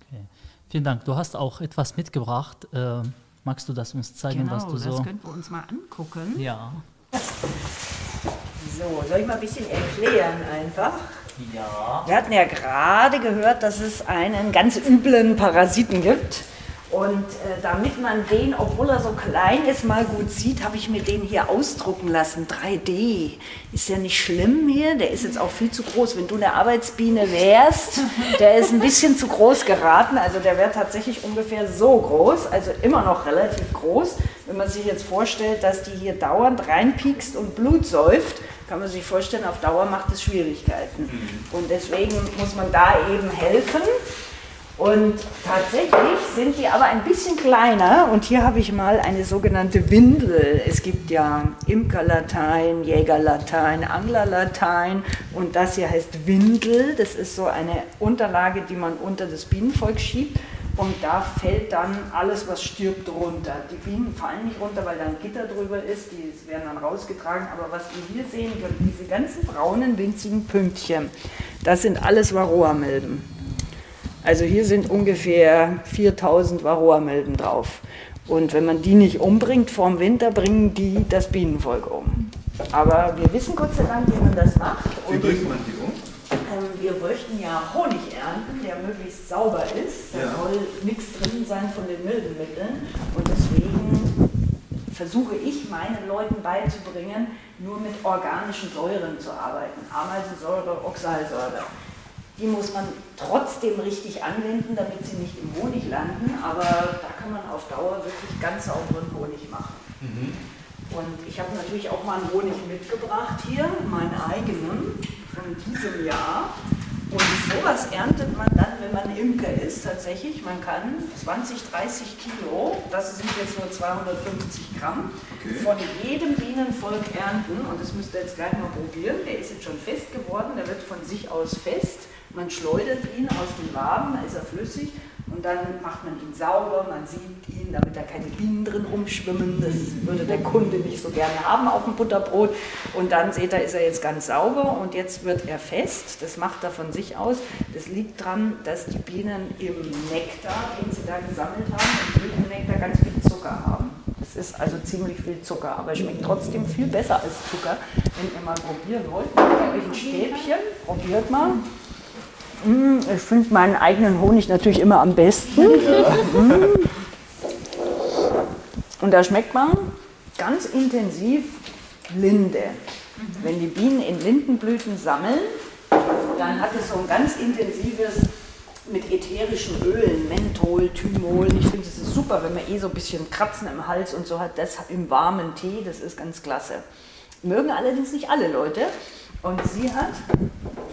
Okay. Vielen Dank. Du hast auch etwas mitgebracht. Äh, magst du das uns zeigen, genau, was du so... Genau, das könnten wir uns mal angucken. Ja. So, soll ich mal ein bisschen erklären einfach? Ja. Wir hatten ja gerade gehört, dass es einen ganz üblen Parasiten gibt. Und äh, damit man den, obwohl er so klein ist, mal gut sieht, habe ich mir den hier ausdrucken lassen. drei D. Ist ja nicht schlimm hier. Der ist jetzt auch viel zu groß. Wenn du eine Arbeitsbiene wärst, der ist ein bisschen zu groß geraten. Also der wäre tatsächlich ungefähr so groß. Also immer noch relativ groß. Wenn man sich jetzt vorstellt, dass die hier dauernd reinpiekst und Blut säuft, kann man sich vorstellen, auf Dauer macht es Schwierigkeiten. Und deswegen muss man da eben helfen. Und tatsächlich sind die aber ein bisschen kleiner. Und hier habe ich mal eine sogenannte Windel. Es gibt ja Imkerlatein, Jägerlatein, Anglerlatein. Und das hier heißt Windel. Das ist so eine Unterlage, die man unter das Bienenvolk schiebt. Und da fällt dann alles, was stirbt, runter. Die Bienen fallen nicht runter, weil da ein Gitter drüber ist. Die werden dann rausgetragen. Aber was wir hier sehen können, diese ganzen braunen, winzigen Pünktchen, das sind alles Varroa-Milben. Also hier sind ungefähr viertausend Varroa-Milben drauf. Und wenn man die nicht umbringt vorm Winter, bringen die das Bienenvolk um. Aber wir wissen Gott sei Dank, wie man das macht. Und wie bringt man die um? Ähm, wir möchten ja Honig ernten, der möglichst sauber ist. Da ja. soll nichts drin sein von den Milbenmitteln. Und deswegen versuche ich, meinen Leuten beizubringen, nur mit organischen Säuren zu arbeiten. Ameisensäure, Oxalsäure. Die muss man trotzdem richtig anwenden, damit sie nicht im Honig landen, aber da kann man auf Dauer wirklich ganz sauberen Honig machen. Mhm. Und ich habe natürlich auch mal einen Honig mitgebracht hier, meinen eigenen, von diesem Jahr. Und sowas erntet man dann, wenn man Imker ist, tatsächlich. Man kann zwanzig, dreißig Kilo, das sind jetzt nur zweihundertfünfzig Gramm, okay. von jedem Bienenvolk ernten. Und das müsst ihr jetzt gleich mal probieren. Der ist jetzt schon fest geworden, der wird von sich aus fest. Man schleudert ihn aus den Waben, da ist er flüssig. Und dann macht man ihn sauber, man siebt ihn, damit da keine Bienen drin rumschwimmen. Das würde der Kunde nicht so gerne haben auf dem Butterbrot. Und dann seht ihr, ist er jetzt ganz sauber und jetzt wird er fest. Das macht er von sich aus. Das liegt daran, dass die Bienen im Nektar, den sie da gesammelt haben, im Blütennektar ganz viel Zucker haben. Das ist also ziemlich viel Zucker, aber schmeckt trotzdem viel besser als Zucker. Wenn ihr mal probieren wollt, mit irgendwelchen Stäbchen, probiert mal. Ich finde meinen eigenen Honig natürlich immer am besten. Ja. Und da schmeckt man ganz intensiv Linde. Wenn die Bienen in Lindenblüten sammeln, dann hat es so ein ganz intensives mit ätherischen Ölen, Menthol, Thymol. Ich finde, es ist super, wenn man eh so ein bisschen Kratzen im Hals und so hat, das im warmen Tee, das ist ganz klasse. Mögen allerdings nicht alle Leute. Und sie hat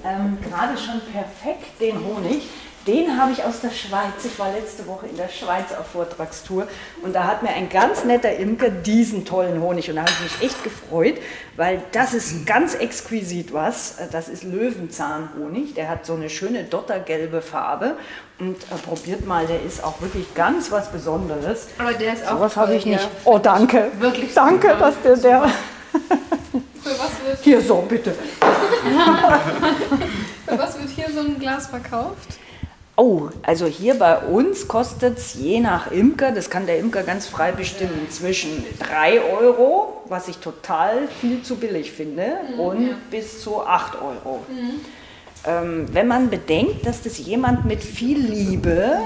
ähm, gerade schon perfekt den Honig. Den habe ich aus der Schweiz. Ich war letzte Woche in der Schweiz auf Vortragstour und da hat mir ein ganz netter Imker diesen tollen Honig und da habe ich mich echt gefreut, weil das ist ganz exquisit was. Das ist Löwenzahnhonig. Der hat so eine schöne dottergelbe Farbe und äh, probiert mal. Der ist auch wirklich ganz was Besonderes. Aber der ist auch. So was habe ich nicht. Oh danke. Wirklich. Danke, super. Dass der der. Für was wird hier so, bitte. Für was wird hier so ein Glas verkauft? Oh, also hier bei uns kostet es je nach Imker, das kann der Imker ganz frei bestimmen, zwischen drei Euro, was ich total viel zu billig finde, mhm, und ja. bis zu acht Euro. Mhm. Ähm, wenn man bedenkt, dass das jemand mit viel Liebe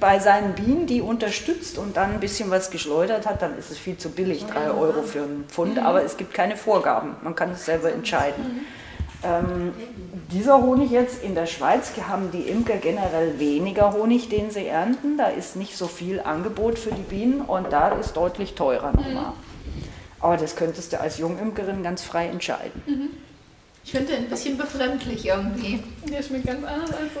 bei seinen Bienen, die unterstützt und dann ein bisschen was geschleudert hat, dann ist es viel zu billig, drei Euro für einen Pfund, mhm. aber es gibt keine Vorgaben, man kann es selber entscheiden. Ähm, dieser Honig jetzt in der Schweiz, haben die Imker generell weniger Honig, den sie ernten, da ist nicht so viel Angebot für die Bienen und da ist deutlich teurer nochmal. Aber das könntest du als Jungimkerin ganz frei entscheiden. Mhm. Ich finde den ein bisschen befremdlich irgendwie. Der schmeckt ganz anders als so.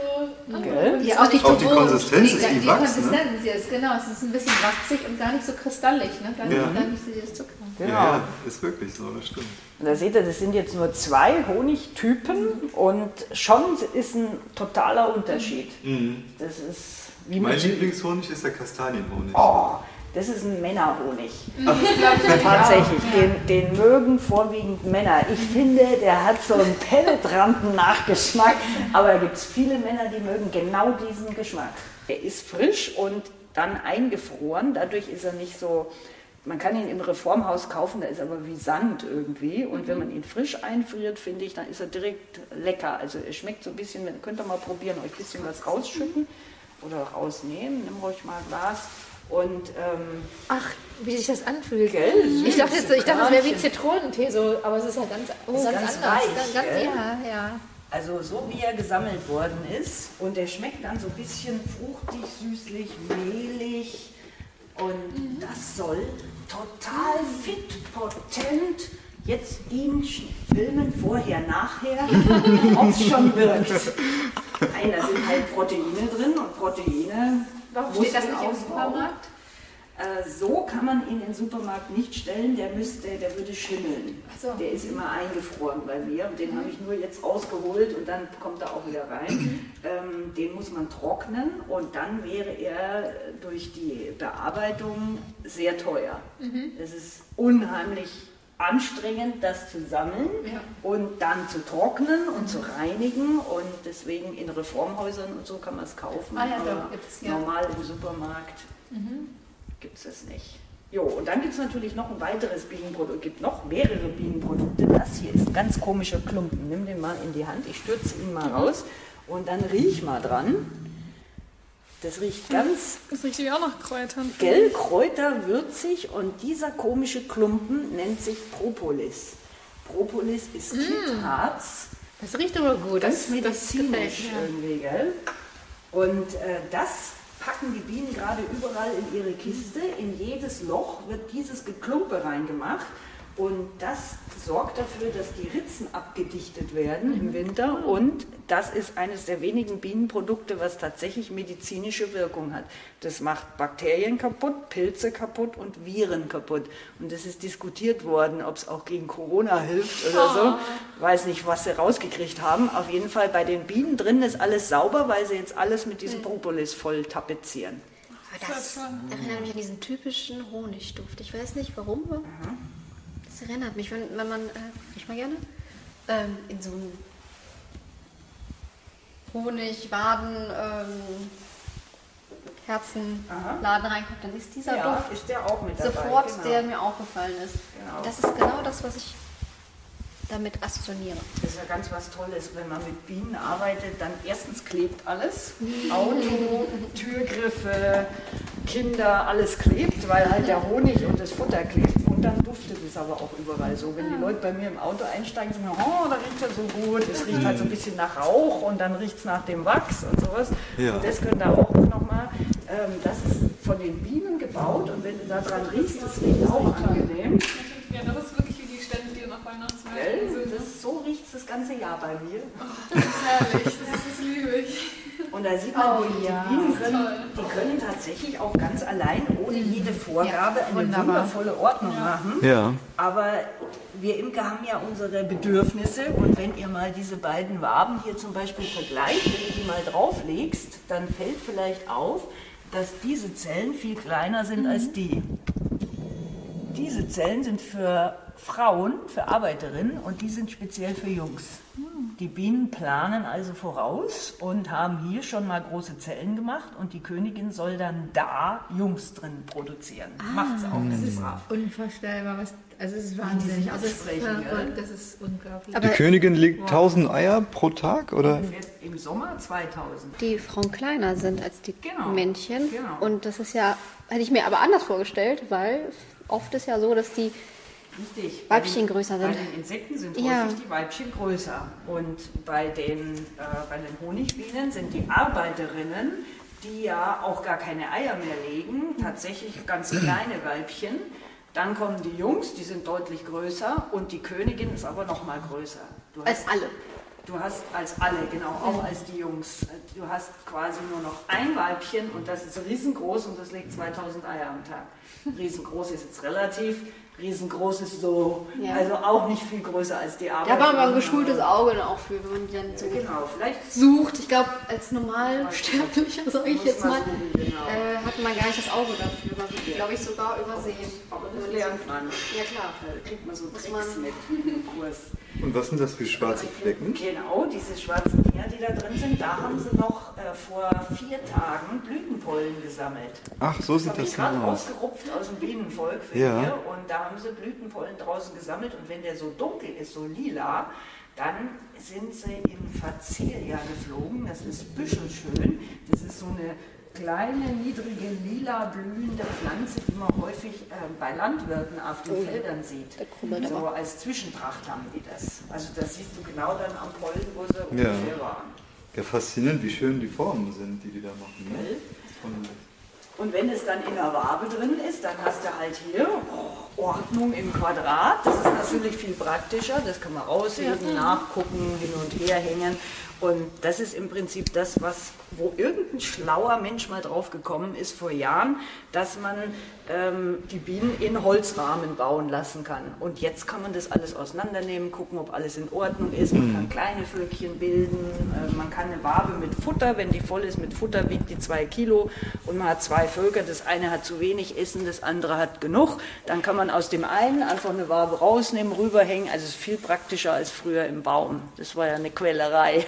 Gell? Ja, auch die, auch die Konsistenz ist wie Wachs. Die Konsistenz ne? ist, genau. Es ist ein bisschen wachsig und gar nicht so kristallig. Ne? Gar, ja. nicht, gar nicht so dieses Zucker. Genau. Ja, ist wirklich so, das stimmt. Und da seht ihr, das sind jetzt nur zwei Honigtypen mhm. und schon ist ein totaler Unterschied. Mhm. Das ist wie mein Lieblingshonig ist der Kastanienhonig. Oh. Das ist ein Männerhonig. Tatsächlich, den, den mögen vorwiegend Männer. Ich finde, der hat so einen penetranten Nachgeschmack, aber da gibt es viele Männer, die mögen genau diesen Geschmack. Der ist frisch und dann eingefroren, dadurch ist er nicht so, man kann ihn im Reformhaus kaufen, der ist aber wie Sand irgendwie und mhm. wenn man ihn frisch einfriert, finde ich, dann ist er direkt lecker. Also er schmeckt so ein bisschen, könnt ihr mal probieren, euch ein bisschen was rausschütten oder rausnehmen, nimm ruhig mal ein Glas. Und, ähm, ach, wie sich das anfühlt, gell? Ich dachte, jetzt, ich dachte, das wäre wie Zitronentee, so, aber es ist ja ganz, oh, ist ganz, ganz anders. Weich, ganz, ganz, ja, ja. Also so wie er gesammelt worden ist und der schmeckt dann so ein bisschen fruchtig, süßlich, mehlig und mhm. das soll total fit, potent. Jetzt ihn filmen vorher, nachher, ob es schon wirkt. Nein, da sind halt Proteine drin und Proteine. Warum steht das nicht im Supermarkt? Äh, so kann man ihn in den Supermarkt nicht stellen, der, müsste, der würde schimmeln. Ach so. Der ist immer eingefroren bei mir und den habe ich nur jetzt ausgeholt und dann kommt er auch wieder rein. Ähm, den muss man trocknen und dann wäre er durch die Bearbeitung sehr teuer. Mhm. Es ist unheimlich anstrengend, das zu sammeln, ja, und dann zu trocknen und zu reinigen, und deswegen in Reformhäusern und so kann man es kaufen, ah, ja, aber ja, normal im Supermarkt mhm. gibt es das nicht. Jo, und dann gibt es natürlich noch ein weiteres Bienenprodukt, gibt noch mehrere Bienenprodukte. Das hier ist ein ganz komischer Klumpen, nimm den mal in die Hand, ich stürze ihn mal mhm. raus und dann riech mal dran. Das riecht ganz... Das riecht wie auch nach Kräutern. Gell, Kräuter, würzig, und dieser komische Klumpen nennt sich Propolis. Propolis ist mm. Kitharz. Das riecht aber gut. Das ist medizinisch das irgendwie, gell? Und äh, das packen die Bienen gerade überall in ihre Kiste. In jedes Loch wird dieses Geklumpe reingemacht. Und das sorgt dafür, dass die Ritzen abgedichtet werden im Winter, und das ist eines der wenigen Bienenprodukte, was tatsächlich medizinische Wirkung hat. Das macht Bakterien kaputt, Pilze kaputt und Viren kaputt. Und es ist diskutiert worden, ob es auch gegen Corona hilft oder so. Weiß nicht, was sie rausgekriegt haben. Auf jeden Fall bei den Bienen drin ist alles sauber, weil sie jetzt alles mit diesem Propolis voll tapezieren. Aber das erinnert mich an diesen typischen Honigduft. Ich weiß nicht, warum. Aha. Das erinnert mich, wenn, wenn man, äh, riech mal gerne, ähm, in so einem Honig, Waden, ähm, Kerzenladen reinkommt, dann ist dieser ja, Duft ist der auch mit dabei, sofort, genau, der mir aufgefallen ist. Genau. Das ist genau das, was ich damit assoziiere. Das ist ja ganz was Tolles, wenn man mit Bienen arbeitet, dann erstens klebt alles, Auto, Türgriffe, Kinder, alles klebt, weil halt der Honig und das Futter klebt. Und dann duftet es aber auch überall so. Wenn die Leute bei mir im Auto einsteigen, sagen, oh, da riecht ja so gut. Es riecht halt so ein bisschen nach Rauch und dann riecht es nach dem Wachs und sowas. Ja. Und das könnt ihr auch nochmal, ähm, das ist von den Bienen gebaut, und wenn du da dran riechst, das riecht auch angenehm. Ja, das ist wirklich wie die Stände, die nach Weihnachtsmärkten sind. Das, so riecht es das ganze Jahr bei mir. Oh, das ist herrlich, das ist liebe ich. Und da sieht man, oh, die, ja, Bienen können, die können tatsächlich auch ganz allein, ohne jede Vorgabe, ja, eine wundervolle Ordnung, ja, machen. Ja. Aber wir Imker haben ja unsere Bedürfnisse, und wenn ihr mal diese beiden Waben hier zum Beispiel vergleicht, wenn du die mal drauflegst, dann fällt vielleicht auf, dass diese Zellen viel kleiner sind mhm. als die. Diese Zellen sind für Frauen, für Arbeiterinnen, und die sind speziell für Jungs. Die Bienen planen also voraus und haben hier schon mal große Zellen gemacht, und die Königin soll dann da Jungs drin produzieren. Ah, macht's auch ganz das brav. Ist unvorstellbar, was, also es ist wahnsinnig. Also es ist, das ist unglaublich. Aber die Königin legt tausend Eier pro Tag, oder? Im Sommer zweitausend. Die Frauen kleiner sind als die, genau, Männchen. Genau. Und das ist ja, hätte ich mir aber anders vorgestellt, weil oft ist ja so, dass die Richtig. Weibchen bei, größer sind. Bei den Insekten sind ja häufig die Weibchen größer. Und bei den, äh, bei den Honigbienen sind die Arbeiterinnen, die ja auch gar keine Eier mehr legen, tatsächlich ganz kleine Weibchen. Dann kommen die Jungs, die sind deutlich größer, und die Königin ist aber noch mal größer. Du hast, als alle. Du hast als alle, genau, auch als die Jungs. Du hast quasi nur noch ein Weibchen, und das ist riesengroß, und das legt zweitausend Eier am Tag. Riesengroß ist jetzt relativ. Riesengroß ist so, ja, also auch nicht viel größer als die Arbeit. Da war man ein geschultes Auge auch für, wenn man die dann so, ja, genau, vielleicht sucht. Ich glaube, als Normalsterblicher, sage ich jetzt mal, suchen, genau, äh, hat man gar nicht das Auge dafür. Man wird, ja, glaube ich, sogar übersehen. Aber das lernt man. Ja, klar. Da kriegt man so Tricks mit im Kurs. Und was sind das für schwarze Flecken? Genau, diese schwarzen Dinger, die da drin sind, da haben sie noch äh, vor vier Tagen Blütenpollen gesammelt. Ach, so sieht das aus. Das habe ich gerade ausgerupft aus dem Bienenvolk für, ja, hier, und da haben sie Blütenpollen draußen gesammelt, und wenn der so dunkel ist, so lila, dann sind sie in Facelia geflogen. Das ist büschelschön, das ist so eine kleine, niedrige, lila blühende Pflanze, die man häufig äh, bei Landwirten auf den, oh, Feldern sieht. So als Zwischentracht haben die das. Also das siehst du genau dann am Pollen, wo sie, ja, ungefähr waren. Ja, faszinierend, wie schön die Formen sind, die die da machen. Ne? Und wenn es dann in der Wabe drin ist, dann hast du halt hier, oh, Ordnung im Quadrat. Das ist natürlich viel praktischer, das kann man rausheben, nachgucken, hin und her hängen. Und das ist im Prinzip das, was, wo irgendein schlauer Mensch mal drauf gekommen ist vor Jahren, dass man ähm, die Bienen in Holzrahmen bauen lassen kann. Und jetzt kann man das alles auseinandernehmen, gucken, ob alles in Ordnung ist. Man kann kleine Völkchen bilden, äh, man kann eine Wabe mit Futter, wenn die voll ist, mit Futter wiegt die zwei Kilo und man hat zwei Völker, das eine hat zu wenig Essen, das andere hat genug. Dann kann man aus dem einen einfach eine Wabe rausnehmen, rüberhängen. Also es ist viel praktischer als früher im Baum. Das war ja eine Quälerei.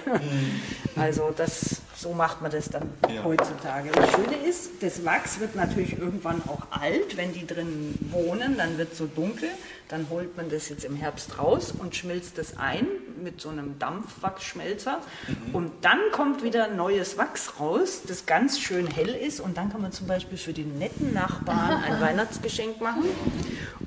Also das, so macht man das dann ja. heutzutage. Das Schöne ist, das Wachs wird natürlich irgendwann auch alt, wenn die drin wohnen, dann wird es so dunkel, dann holt man das jetzt im Herbst raus und schmilzt das ein mit so einem Dampfwachsschmelzer mhm. und dann kommt wieder neues Wachs raus, das ganz schön hell ist und dann kann man zum Beispiel für den netten Nachbarn ein Weihnachtsgeschenk machen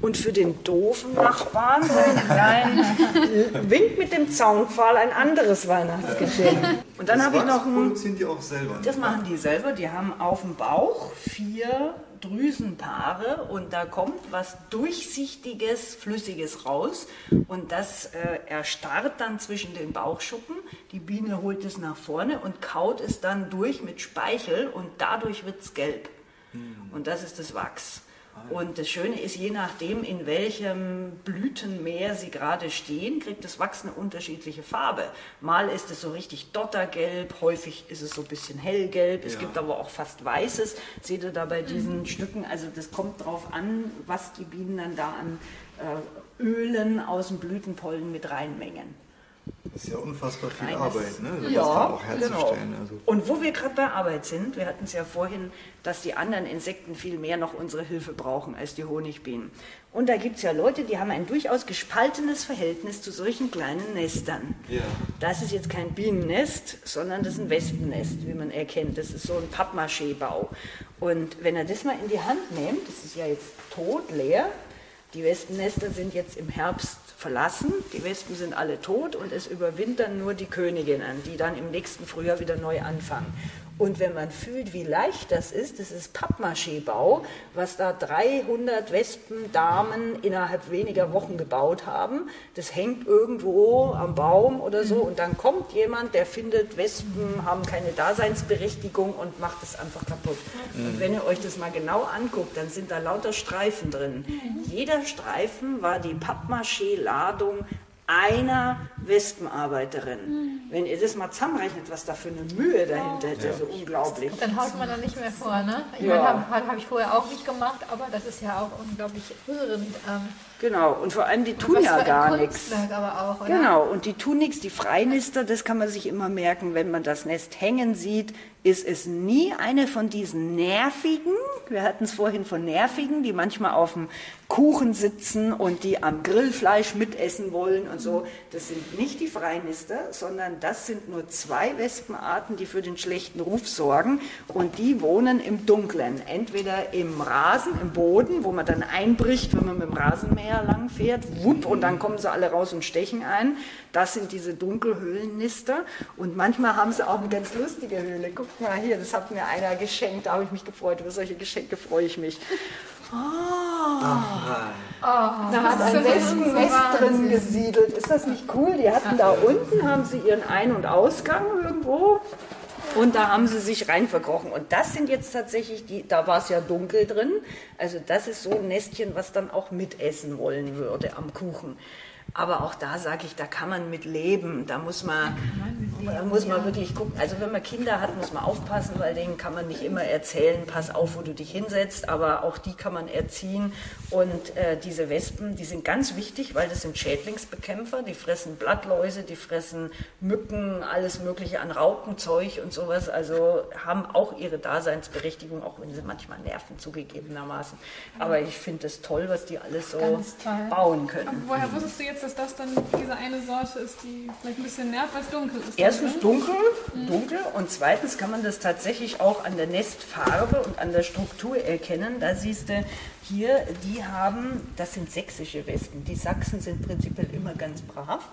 und für den doofen Nachbarn so einen kleinen Wind mit dem Zaunpfahl ein anderes Weihnachtsgeschenk. Und dann habe ich noch ein, produzieren die auch selber. Das machen die selber. Die haben auf dem Bauch vier Drüsenpaare und da kommt was durchsichtiges, flüssiges raus und das äh, erstarrt dann zwischen den Bauchschuppen. Die Biene holt es nach vorne und kaut es dann durch mit Speichel und dadurch wird es gelb. Hm. Und das ist das Wachs. Und das Schöne ist, je nachdem, in welchem Blütenmeer sie gerade stehen, kriegt das Wachs eine unterschiedliche Farbe. Mal ist es so richtig dottergelb, häufig ist es so ein bisschen hellgelb, es ja. gibt aber auch fast weißes. Seht ihr da bei diesen mhm. Stücken, also das kommt drauf an, was die Bienen dann da an äh, Ölen aus dem Blütenpollen mit reinmengen. Das ist ja unfassbar viel Reines. Arbeit, ne? Das ja, auch herzustellen. Genau. Also. Und wo wir gerade bei Arbeit sind, wir hatten es ja vorhin, dass die anderen Insekten viel mehr noch unsere Hilfe brauchen als die Honigbienen. Und da gibt es ja Leute, die haben ein durchaus gespaltenes Verhältnis zu solchen kleinen Nestern. Ja. Das ist jetzt kein Bienennest, sondern das ist ein Wespennest, wie man erkennt. Das ist so ein Pappmaché-Bau. Und wenn er das mal in die Hand nimmt, das ist ja jetzt tot, leer, die Wespennester sind jetzt im Herbst verlassen, die Wespen sind alle tot und es überwintern nur die Königinnen, die dann im nächsten Frühjahr wieder neu anfangen. Und wenn man fühlt, wie leicht das ist, das ist Pappmaché-Bau, was da dreihundert Wespendamen innerhalb weniger Wochen gebaut haben. Das hängt irgendwo am Baum oder so und dann kommt jemand, der findet, Wespen haben keine Daseinsberechtigung und macht es einfach kaputt. Und wenn ihr euch das mal genau anguckt, dann sind da lauter Streifen drin. Jeder Streifen war die Pappmaché-Ladung einer Wespenarbeiterin. Hm. Wenn ihr das mal zusammenrechnet, was da für eine Mühe dahinter ist, ja. ist so unglaublich. Dann haut man da nicht mehr vor, ne? Ich ja. meine, habe hab ich vorher auch nicht gemacht, aber das ist ja auch unglaublich rührend. Ähm, genau, und vor allem, die tun ja gar nichts. Aber auch, oder? Genau, und die tun nichts, die Freinister, das kann man sich immer merken, wenn man das Nest hängen sieht, ist es nie eine von diesen nervigen, wir hatten es vorhin von nervigen, die manchmal auf dem Kuchen sitzen und die am Grillfleisch mitessen wollen und so. Das sind nicht die Freinister, sondern das sind nur zwei Wespenarten, die für den schlechten Ruf sorgen und die wohnen im Dunkeln. Entweder im Rasen, im Boden, wo man dann einbricht, wenn man mit dem Rasenmäher lang fährt, wupp, und dann kommen sie alle raus und stechen ein. Das sind diese Dunkelhöhlennister und manchmal haben sie auch eine ganz lustige Höhle. Guck mal hier, das hat mir einer geschenkt, da habe ich mich gefreut, über solche Geschenke freue ich mich. Oh, oh, da hat ein Wespennest drin gesiedelt. Ist das nicht cool? Die hatten da unten, haben sie ihren Ein- und Ausgang irgendwo und da haben sie sich rein verkrochen. Und das sind jetzt tatsächlich, die, da war es ja dunkel drin, also das ist so ein Nestchen, was dann auch mitessen wollen würde am Kuchen. Aber auch da sage ich, da kann man mit leben, da muss man, da muss man wirklich gucken. Also wenn man Kinder hat, muss man aufpassen, weil denen kann man nicht immer erzählen, pass auf, wo du dich hinsetzt, aber auch die kann man erziehen. Und äh, diese Wespen, die sind ganz wichtig, weil das sind Schädlingsbekämpfer, die fressen Blattläuse, die fressen Mücken, alles mögliche an Raupenzeug und sowas. Also haben auch ihre Daseinsberechtigung, auch wenn sie manchmal nerven, zugegebenermaßen. Aber ich finde das toll, was die alles so bauen können. Aber woher wusstest du jetzt, dass das dann diese eine Sorte ist, die vielleicht ein bisschen nervt, weil es dunkel ist? Erstmal erstens dunkel, dunkel und zweitens kann man das tatsächlich auch an der Nestfarbe und an der Struktur erkennen. Da siehst du hier, die haben, das sind sächsische Wespen, die Sachsen sind prinzipiell immer ganz brav,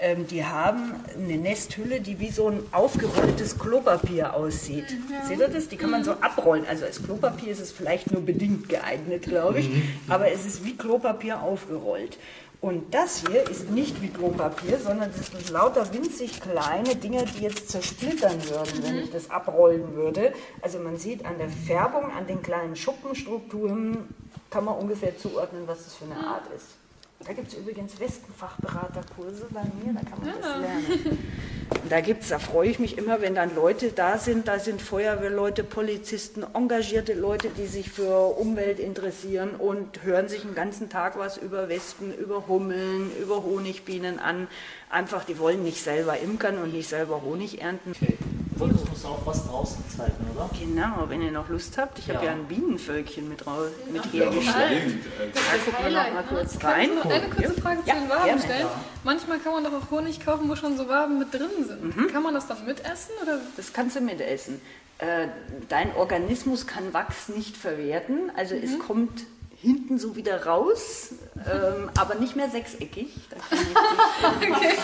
ähm, die haben eine Nesthülle, die wie so ein aufgerolltes Klopapier aussieht. Mhm. Seht ihr das? Die kann man so abrollen. Also als Klopapier ist es vielleicht nur bedingt geeignet, glaube ich, aber es ist wie Klopapier aufgerollt. Und das hier ist nicht wie Klopapier, sondern das sind lauter winzig kleine Dinger, die jetzt zersplittern würden, wenn ich das abrollen würde. Also man sieht an der Färbung, an den kleinen Schuppenstrukturen, kann man ungefähr zuordnen, was das für eine Art ist. Da gibt es übrigens Wespenfachberaterkurse bei mir, da kann man das lernen. Und da gibt's, da freue ich mich immer, wenn dann Leute da sind, da sind Feuerwehrleute, Polizisten, engagierte Leute, die sich für Umwelt interessieren und hören sich den ganzen Tag was über Wespen, über Hummeln, über Honigbienen an. Einfach, die wollen nicht selber imkern und nicht selber Honig ernten. Okay. Und du musst auch was draußen zeichnen, oder? Genau, wenn ihr noch Lust habt. Ich ja. habe ja ein Bienenvölkchen mit, mit ja, hergestellt. Da gucken wir noch mal kurz rein. Kannst du eine kurze Frage ja. zu den Waben ja, stellen? Ja. Manchmal kann man doch auch Honig kaufen, wo schon so Waben mit drin sind. Mhm. Kann man das dann mitessen? Oder? Das kannst du mitessen. Äh, dein Organismus kann Wachs nicht verwerten, also mhm. es kommt hinten so wieder raus, ähm, aber nicht mehr sechseckig. Okay.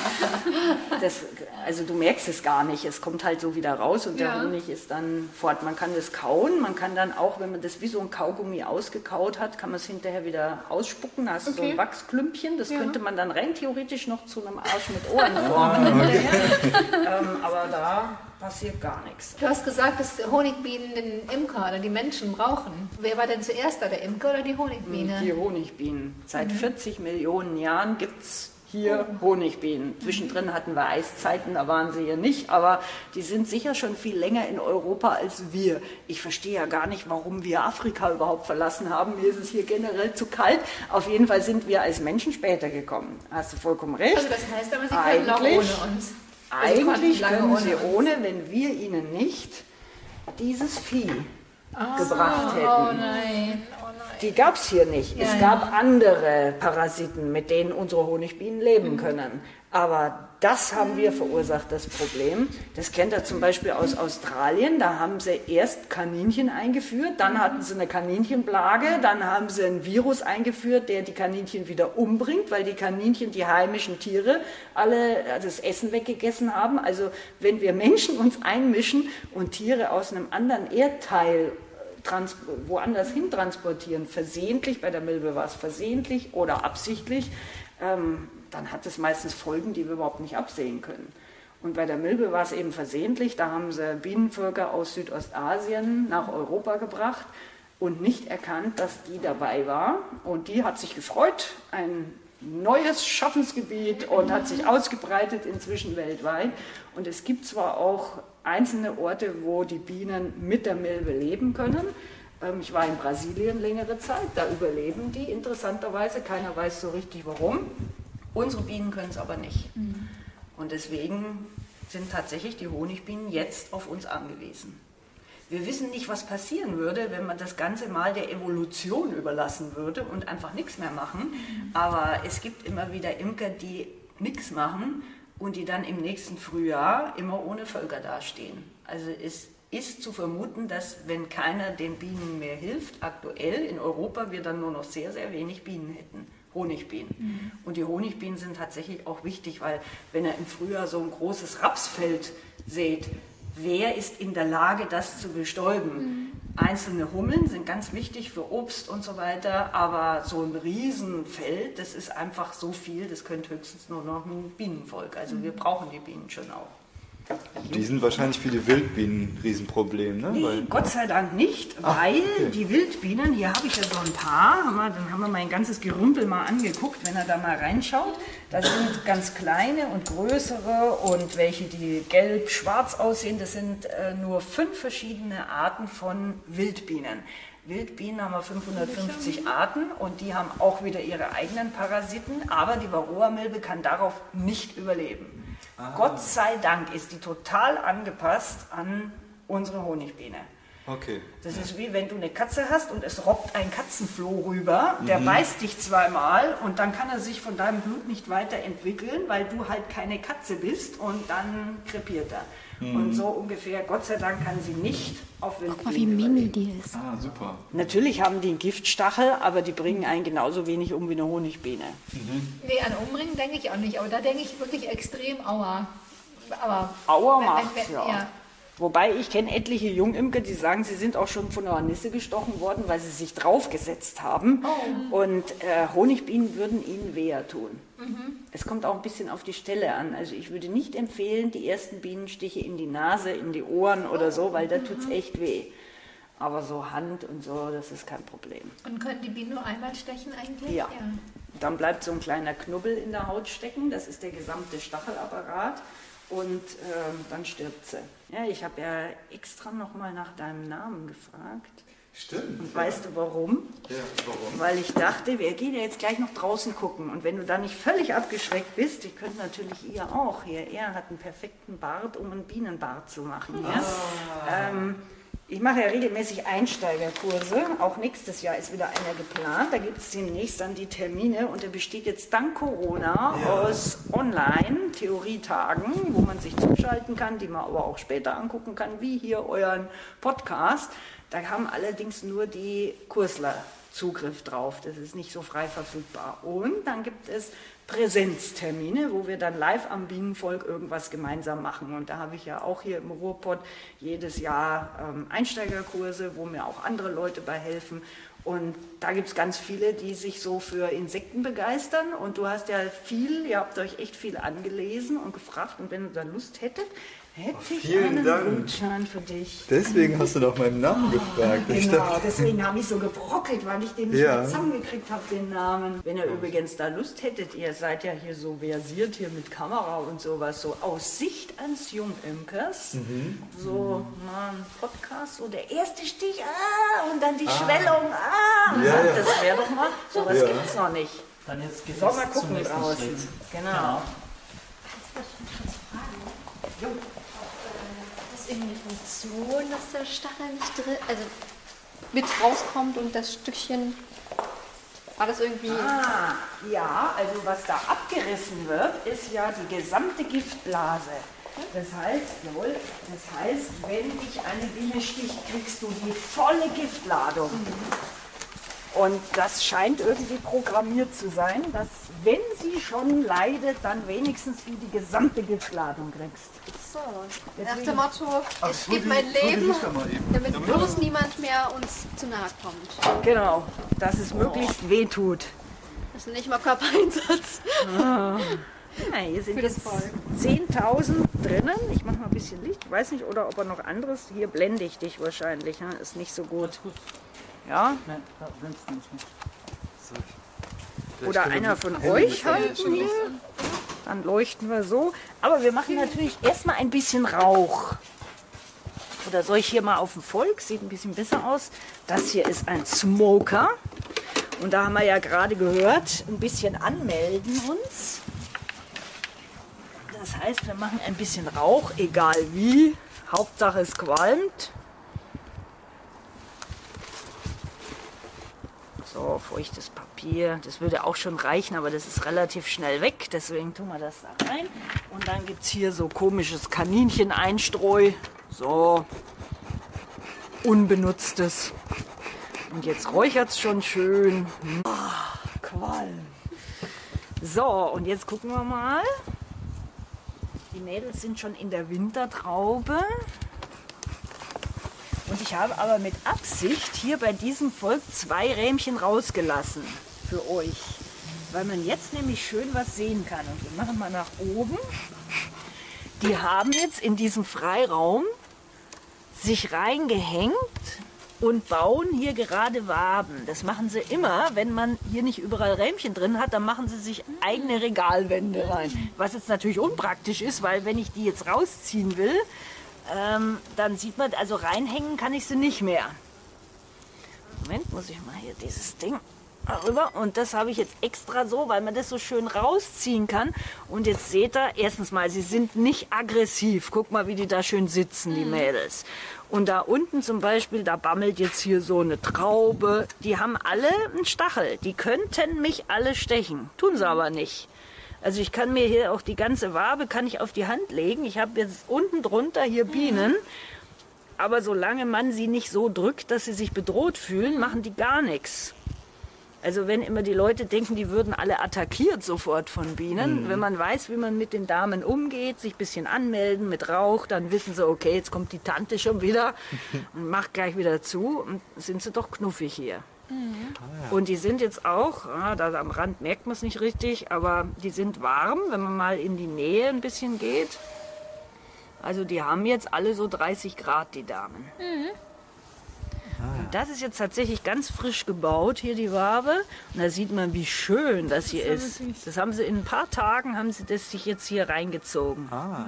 Das, also du merkst es gar nicht, es kommt halt so wieder raus und der ja. Honig ist dann fort. Man kann das kauen, man kann dann auch, wenn man das wie so ein Kaugummi ausgekaut hat, kann man es hinterher wieder ausspucken. Da hast du okay. so ein Wachsklümpchen, das ja. könnte man dann rein theoretisch noch zu einem Arsch mit Ohren formen. Ah, okay. ähm, aber da passiert gar nichts. Du hast gesagt, dass Honigbienen den Imker oder die Menschen brauchen. Wer war denn zuerst da, der Imker oder die Honigbiene? Die Honigbienen. Seit mhm. vierzig Millionen Jahren gibt es hier oh. Honigbienen. Zwischendrin hatten wir Eiszeiten, da waren sie hier nicht, aber die sind sicher schon viel länger in Europa als wir. Ich verstehe ja gar nicht, warum wir Afrika überhaupt verlassen haben. Mir ist es hier generell zu kalt. Auf jeden Fall sind wir als Menschen später gekommen. Hast du vollkommen recht. Also das heißt aber, sie können auch ohne uns. Eigentlich können sie ohne, wenn wir ihnen nicht dieses Vieh oh, gebracht hätten. Oh nein, oh nein. Die gab es hier nicht. Ja, es gab ja. andere Parasiten, mit denen unsere Honigbienen leben mhm. können. Aber das haben wir verursacht, das Problem. Das kennt ihr zum Beispiel aus Australien. Da haben sie erst Kaninchen eingeführt, dann hatten sie eine Kaninchenplage, dann haben sie einen Virus eingeführt, der die Kaninchen wieder umbringt, weil die Kaninchen, die heimischen Tiere, alle das Essen weggegessen haben. Also wenn wir Menschen uns einmischen und Tiere aus einem anderen Erdteil Trans woanders hin transportieren, versehentlich, bei der Milbe war es versehentlich oder absichtlich, ähm, dann hat es meistens Folgen, die wir überhaupt nicht absehen können. Und bei der Milbe war es eben versehentlich, da haben sie Bienenvölker aus Südostasien nach Europa gebracht und nicht erkannt, dass die dabei war. Und die hat sich gefreut, ein neues Schaffensgebiet und hat sich ausgebreitet inzwischen weltweit. Und es gibt zwar auch einzelne Orte, wo die Bienen mit der Milbe leben können. Ich war in Brasilien längere Zeit, da überleben die interessanterweise. Keiner weiß so richtig warum. Unsere Bienen können es aber nicht. Und deswegen sind tatsächlich die Honigbienen jetzt auf uns angewiesen. Wir wissen nicht, was passieren würde, wenn man das Ganze mal der Evolution überlassen würde und einfach nichts mehr machen. Aber es gibt immer wieder Imker, die nichts machen und die dann im nächsten Frühjahr immer ohne Völker dastehen. Also es ist zu vermuten, dass, wenn keiner den Bienen mehr hilft, aktuell in Europa wir dann nur noch sehr, sehr wenig Bienen hätten. Honigbienen. Mhm. Und die Honigbienen sind tatsächlich auch wichtig, weil wenn ihr im Frühjahr so ein großes Rapsfeld seht, wer ist in der Lage, das zu bestäuben? Mhm. Einzelne Hummeln sind ganz wichtig für Obst und so weiter, aber so ein Riesenfeld, das ist einfach so viel, das könnte höchstens nur noch ein Bienenvolk. Also mhm. wir brauchen die Bienen schon auch. Die sind wahrscheinlich für die Wildbienen ein Riesenproblem, ne? Nee, weil, Gott sei Dank nicht, ach, weil okay. die Wildbienen, hier habe ich ja so ein paar, haben wir, dann haben wir mein ganzes Gerümpel mal angeguckt, wenn er da mal reinschaut. Da sind ganz kleine und größere und welche, die gelb-schwarz aussehen, das sind äh, nur fünf verschiedene Arten von Wildbienen. Wildbienen haben wir fünfhundertfünfzig Arten und die haben auch wieder ihre eigenen Parasiten, aber die Varroa-Milbe kann darauf nicht überleben. Gott sei Dank ist die total angepasst an unsere Honigbiene. Okay. Das ist wie wenn du eine Katze hast und es robbt ein Katzenfloh rüber, der mhm. beißt dich zweimal und dann kann er sich von deinem Blut nicht weiterentwickeln, weil du halt keine Katze bist und dann krepiert er. Mhm. Und so ungefähr, Gott sei Dank, kann sie nicht auf Wildbienen. Guck mal, wie mini die ist. Ah, super. Natürlich haben die einen Giftstachel, aber die bringen einen genauso wenig um wie eine Honigbiene. Mhm. Nee, an Umbringen denke ich auch nicht, aber da denke ich wirklich extrem aua. Aber aua macht's, ja. ja. Wobei, ich kenne etliche Jungimker, die sagen, sie sind auch schon von einer Hornisse gestochen worden, weil sie sich draufgesetzt haben. Oh. Und äh, Honigbienen würden ihnen weher tun. Mhm. Es kommt auch ein bisschen auf die Stelle an. Also ich würde nicht empfehlen, die ersten Bienenstiche in die Nase, in die Ohren oder oh. so, weil da mhm. tut es echt weh. Aber so Hand und so, das ist kein Problem. Und können die Bienen nur einmal stechen eigentlich? Ja. ja. Dann bleibt so ein kleiner Knubbel in der Haut stecken. Das ist der gesamte Stachelapparat. Und ähm, dann stirbt sie. Ja, ich habe ja extra nochmal nach deinem Namen gefragt. Stimmt. Und ja. weißt du warum? Ja, warum? Weil ich dachte, wir gehen ja jetzt gleich noch draußen gucken. Und wenn du da nicht völlig abgeschreckt bist, ich könnte natürlich ihr auch hier. Er hat einen perfekten Bart, um einen Bienenbart zu machen. Ja? Ah. Ähm, ich mache ja regelmäßig Einsteigerkurse. Auch nächstes Jahr ist wieder einer geplant. Da gibt es demnächst dann die Termine. Und der besteht jetzt dank Corona ja. aus Online-Theorietagen, wo man sich zuschalten kann, die man aber auch später angucken kann, wie hier euren Podcast. Da haben allerdings nur die Kursler Zugriff drauf. Das ist nicht so frei verfügbar. Und dann gibt es Präsenztermine, wo wir dann live am Bienenvolk irgendwas gemeinsam machen. Und da habe ich ja auch hier im Ruhrpott jedes Jahr ähm, Einsteigerkurse, wo mir auch andere Leute bei helfen. Und da gibt es ganz viele, die sich so für Insekten begeistern. Und du hast ja viel, ihr habt euch echt viel angelesen und gefragt. Und wenn du da Lust hättet, hätte oh, ich einen Dank. Gutschein für dich. Deswegen hast du nach meinem Namen oh, gefragt. Genau, ich dachte, deswegen habe ich so gebrockelt, weil ich den nicht ja. mehr zusammengekriegt habe, den Namen. Wenn ihr oh. übrigens da Lust hättet, ihr seid ja hier so versiert, hier mit Kamera und sowas, so aus Sicht eines Jungimkers, mhm. so mal ein Podcast, so der erste Stich, ah, und dann die ah. Schwellung, ah, ja, ja. das wäre doch mal, sowas ja. gibt es noch nicht. Dann jetzt geht Sollen wir gucken draußen. Genau. Ja. Jo. Ist irgendwie eine Funktion, dass der Stachel nicht drin, also mit rauskommt und das Stückchen, war das irgendwie... Ah, ja, also was da abgerissen wird, ist ja die gesamte Giftblase. Das heißt, jawohl, das heißt, wenn dich eine Biene sticht, kriegst du die volle Giftladung. Mhm. Und das scheint irgendwie programmiert zu sein, dass wenn sie schon leidet, dann wenigstens du die gesamte Giftladung kriegst. So, nach dem Motto, ich gebe mein Leben, damit bloß niemand mehr uns zu nahe kommt. Genau, dass es oh. möglichst weh tut. Das ist nicht mal Körpereinsatz. Ah. Ja, hier sind jetzt zehntausend drinnen. Ich mache mal ein bisschen Licht. Ich weiß nicht, oder ob er noch anderes. Hier blende ich dich wahrscheinlich. Ne? Ist nicht so gut. gut. Ja? Nein, da blendest du nicht. So. Oder einer von euch halt hier. Dann leuchten wir so. Aber wir machen natürlich erstmal ein bisschen Rauch. Oder soll ich hier mal auf dem Volk? Sieht ein bisschen besser aus. Das hier ist ein Smoker. Und da haben wir ja gerade gehört, ein bisschen anmelden uns. Das heißt, wir machen ein bisschen Rauch, egal wie. Hauptsache es qualmt. So, feuchtes Papier, das würde auch schon reichen, aber das ist relativ schnell weg, deswegen tun wir das da rein. Und dann gibt es hier so komisches Kaninchen-Einstreu, so unbenutztes. Und jetzt räuchert es schon schön. Ah, Qualm. So, und jetzt gucken wir mal. Die Mädels sind schon in der Wintertraube. Und ich habe aber mit Absicht hier bei diesem Volk zwei Rähmchen rausgelassen für euch, weil man jetzt nämlich schön was sehen kann. Und wir machen mal nach oben. Die haben jetzt in diesem Freiraum sich reingehängt und bauen hier gerade Waben. Das machen sie immer, wenn man hier nicht überall Rähmchen drin hat, dann machen sie sich eigene Regalwände rein. Was jetzt natürlich unpraktisch ist, weil wenn ich die jetzt rausziehen will, Ähm, dann sieht man, also reinhängen kann ich sie nicht mehr. Moment, muss ich mal hier dieses Ding rüber. Und das habe ich jetzt extra so, weil man das so schön rausziehen kann. Und jetzt seht ihr, erstens mal, sie sind nicht aggressiv. Guck mal, wie die da schön sitzen, die Mädels. Und da unten zum Beispiel, da bammelt jetzt hier so eine Traube. Die haben alle einen Stachel. Die könnten mich alle stechen. Tun sie aber nicht. Also ich kann mir hier auch die ganze Wabe kann ich auf die Hand legen. Ich habe jetzt unten drunter hier Bienen. Aber solange man sie nicht so drückt, dass sie sich bedroht fühlen, machen die gar nichts. Also wenn immer die Leute denken, die würden alle attackiert sofort von Bienen. Mhm. Wenn man weiß, wie man mit den Damen umgeht, sich ein bisschen anmelden mit Rauch, dann wissen sie, okay, jetzt kommt die Tante schon wieder und macht gleich wieder zu. Und sind sie doch knuffig hier. Mhm. Ah, ja. Und die sind jetzt auch, ah, da am Rand merkt man es nicht richtig, aber die sind warm, wenn man mal in die Nähe ein bisschen geht. Also die haben jetzt alle so dreißig Grad, die Damen. Mhm. Und das ist jetzt tatsächlich ganz frisch gebaut, hier die Wabe. Und da sieht man, wie schön das hier ist. Das haben sie in ein paar Tagen, haben sie das sich jetzt hier reingezogen. Ah.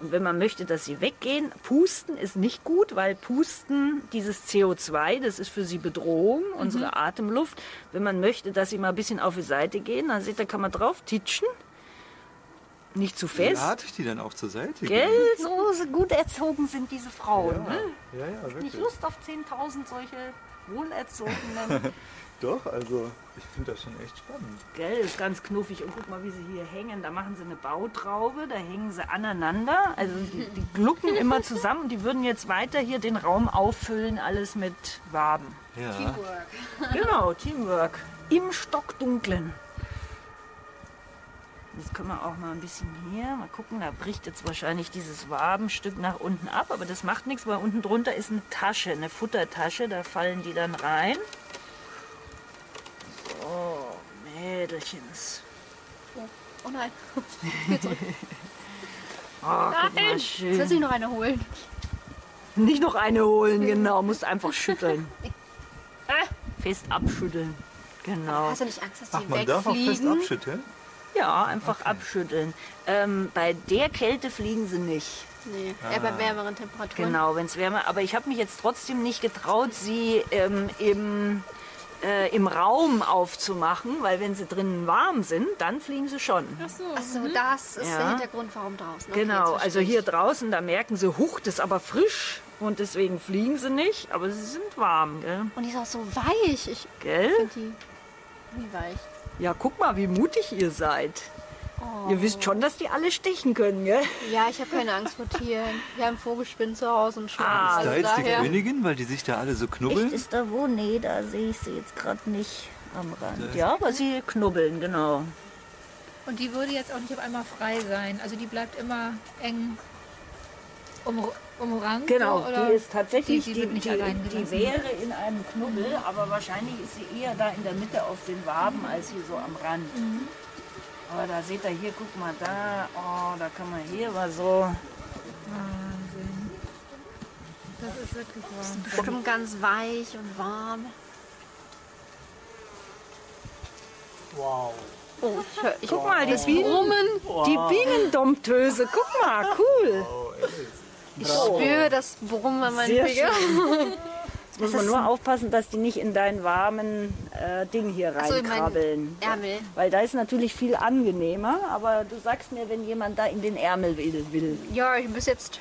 Und wenn man möchte, dass sie weggehen, pusten ist nicht gut, weil pusten, dieses C O zwei, das ist für sie Bedrohung, unsere mhm. Atemluft. Wenn man möchte, dass sie mal ein bisschen auf die Seite gehen, dann sieht, da kann man drauf titschen. Nicht zu fest. Ja, hatte ich die dann auch zur Seite. Gell, so, so gut erzogen sind diese Frauen. Ja, ne? Ja, ja, wirklich. Nicht Lust auf zehntausend solche wohlerzogenen. Doch, also ich finde das schon echt spannend. Gell, ist ganz knuffig. Und guck mal, wie sie hier hängen. Da machen sie eine Bautraube, da hängen sie aneinander. Also die, die glucken immer zusammen. Und die würden jetzt weiter hier den Raum auffüllen, alles mit Waben. Ja. Teamwork. Genau, Teamwork. Im Stockdunklen. Jetzt können wir auch mal ein bisschen hier, mal gucken, da bricht jetzt wahrscheinlich dieses Wabenstück nach unten ab, aber das macht nichts, weil unten drunter ist eine Tasche, eine Futtertasche, da fallen die dann rein. So, Mädelchens. Oh, oh nein, geh zurück. Oh, guck mal, schön. Soll ich noch eine holen? Nicht noch eine holen, genau, musst einfach schütteln. Fest abschütteln, genau. Hast du nicht Angst, dass die wegfliegen? Man darf auch fest abschütteln? Ja, einfach okay. abschütteln. Ähm, bei der Kälte fliegen sie nicht. Nee, ah. eher bei wärmeren Temperaturen. Genau, wenn es wärmer. Aber ich habe mich jetzt trotzdem nicht getraut, sie ähm, im, äh, im Raum aufzumachen, weil wenn sie drinnen warm sind, dann fliegen sie schon. Ach so, Ach so mhm. das ist ja. der Hintergrund, warum draußen. Genau, also hier draußen, da merken sie, huch, das ist aber frisch. Und deswegen fliegen sie nicht, aber sie sind warm. Gell? Und die ist auch so weich. Ich finde die wie weich. Ja, guck mal, wie mutig ihr seid. Oh. Ihr wisst schon, dass die alle stechen können, gell? Ja, ich habe keine Angst vor Tieren. Wir haben Vogelspinnen zu Hause und schon. Ah, ist da jetzt daher. Die Königin, weil die sich da alle so knubbeln? Echt, ist da wo? Nee, da sehe ich sie jetzt gerade nicht am Rand. Ja, aber sie knubbeln, genau. Und die würde jetzt auch nicht auf einmal frei sein. Also die bleibt immer eng um, umrankt? Genau, oder? Die ist tatsächlich, die, die, die, die, die wäre in einem Knubbel, mhm. aber wahrscheinlich ist sie eher da in der Mitte auf den Waben, mhm. als hier so am Rand. Mhm. Aber da seht ihr hier, guck mal da, oh, da kann man hier mal so... Wahnsinn. Das ist wirklich wahr. Das ist bestimmt ganz weich und warm. Wow. Oh, ich hör, ich guck wow. mal, die Bienen, wow. die Bienendomptöse, guck mal, cool. Wow, ich spüre das Brummen an meinen Fingern. Jetzt muss man nur aufpassen, dass die nicht in dein warmen äh, Ding hier reinkrabbeln. So, Ärmel. Weil da ist natürlich viel angenehmer, aber du sagst mir, wenn jemand da in den Ärmel will. Ja, ich muss jetzt...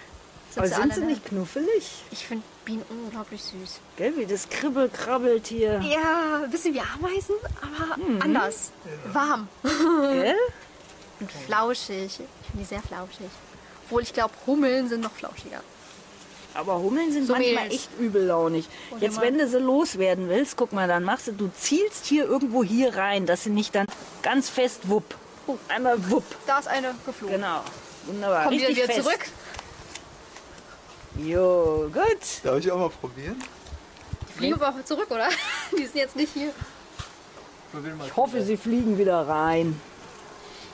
Aber sind sie nicht knuffelig? Ich finde Bienen unglaublich süß. Gell, wie das Kribbel krabbelt hier. Ja, ein bisschen wie Ameisen, aber hm. anders. Ja. Warm. Gell? Und flauschig. Ich finde die sehr flauschig. Obwohl ich glaube, Hummeln sind noch flauschiger. Aber Hummeln sind so manchmal Mädels. Echt übellaunig. Und jetzt, wenn du sie loswerden willst, guck mal, dann machst du, du zielst hier irgendwo hier rein, dass sie nicht dann ganz fest wupp. Oh. Einmal wupp. Da ist eine geflogen. Genau. Wunderbar. Kommt wieder fest. Zurück. Jo, gut. Darf ich auch mal probieren? Die fliegen aber auch zurück, oder? Die sind jetzt nicht hier. Ich hoffe, sie fliegen wieder rein.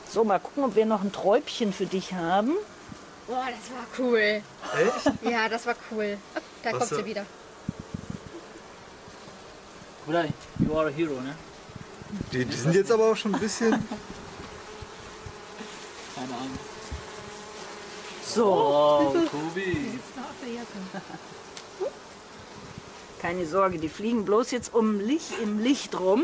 So, mal gucken, ob wir noch ein Träubchen für dich haben. Boah, das war cool. Echt? Ja, das war cool. Oh, da Was kommt so? sie wieder. Bruder, you are a hero, ne? Die, die sind jetzt aber auch schon ein bisschen... Keine Ahnung. So, oh, Tobi. Keine Sorge, die fliegen bloß jetzt um Licht, im Licht rum,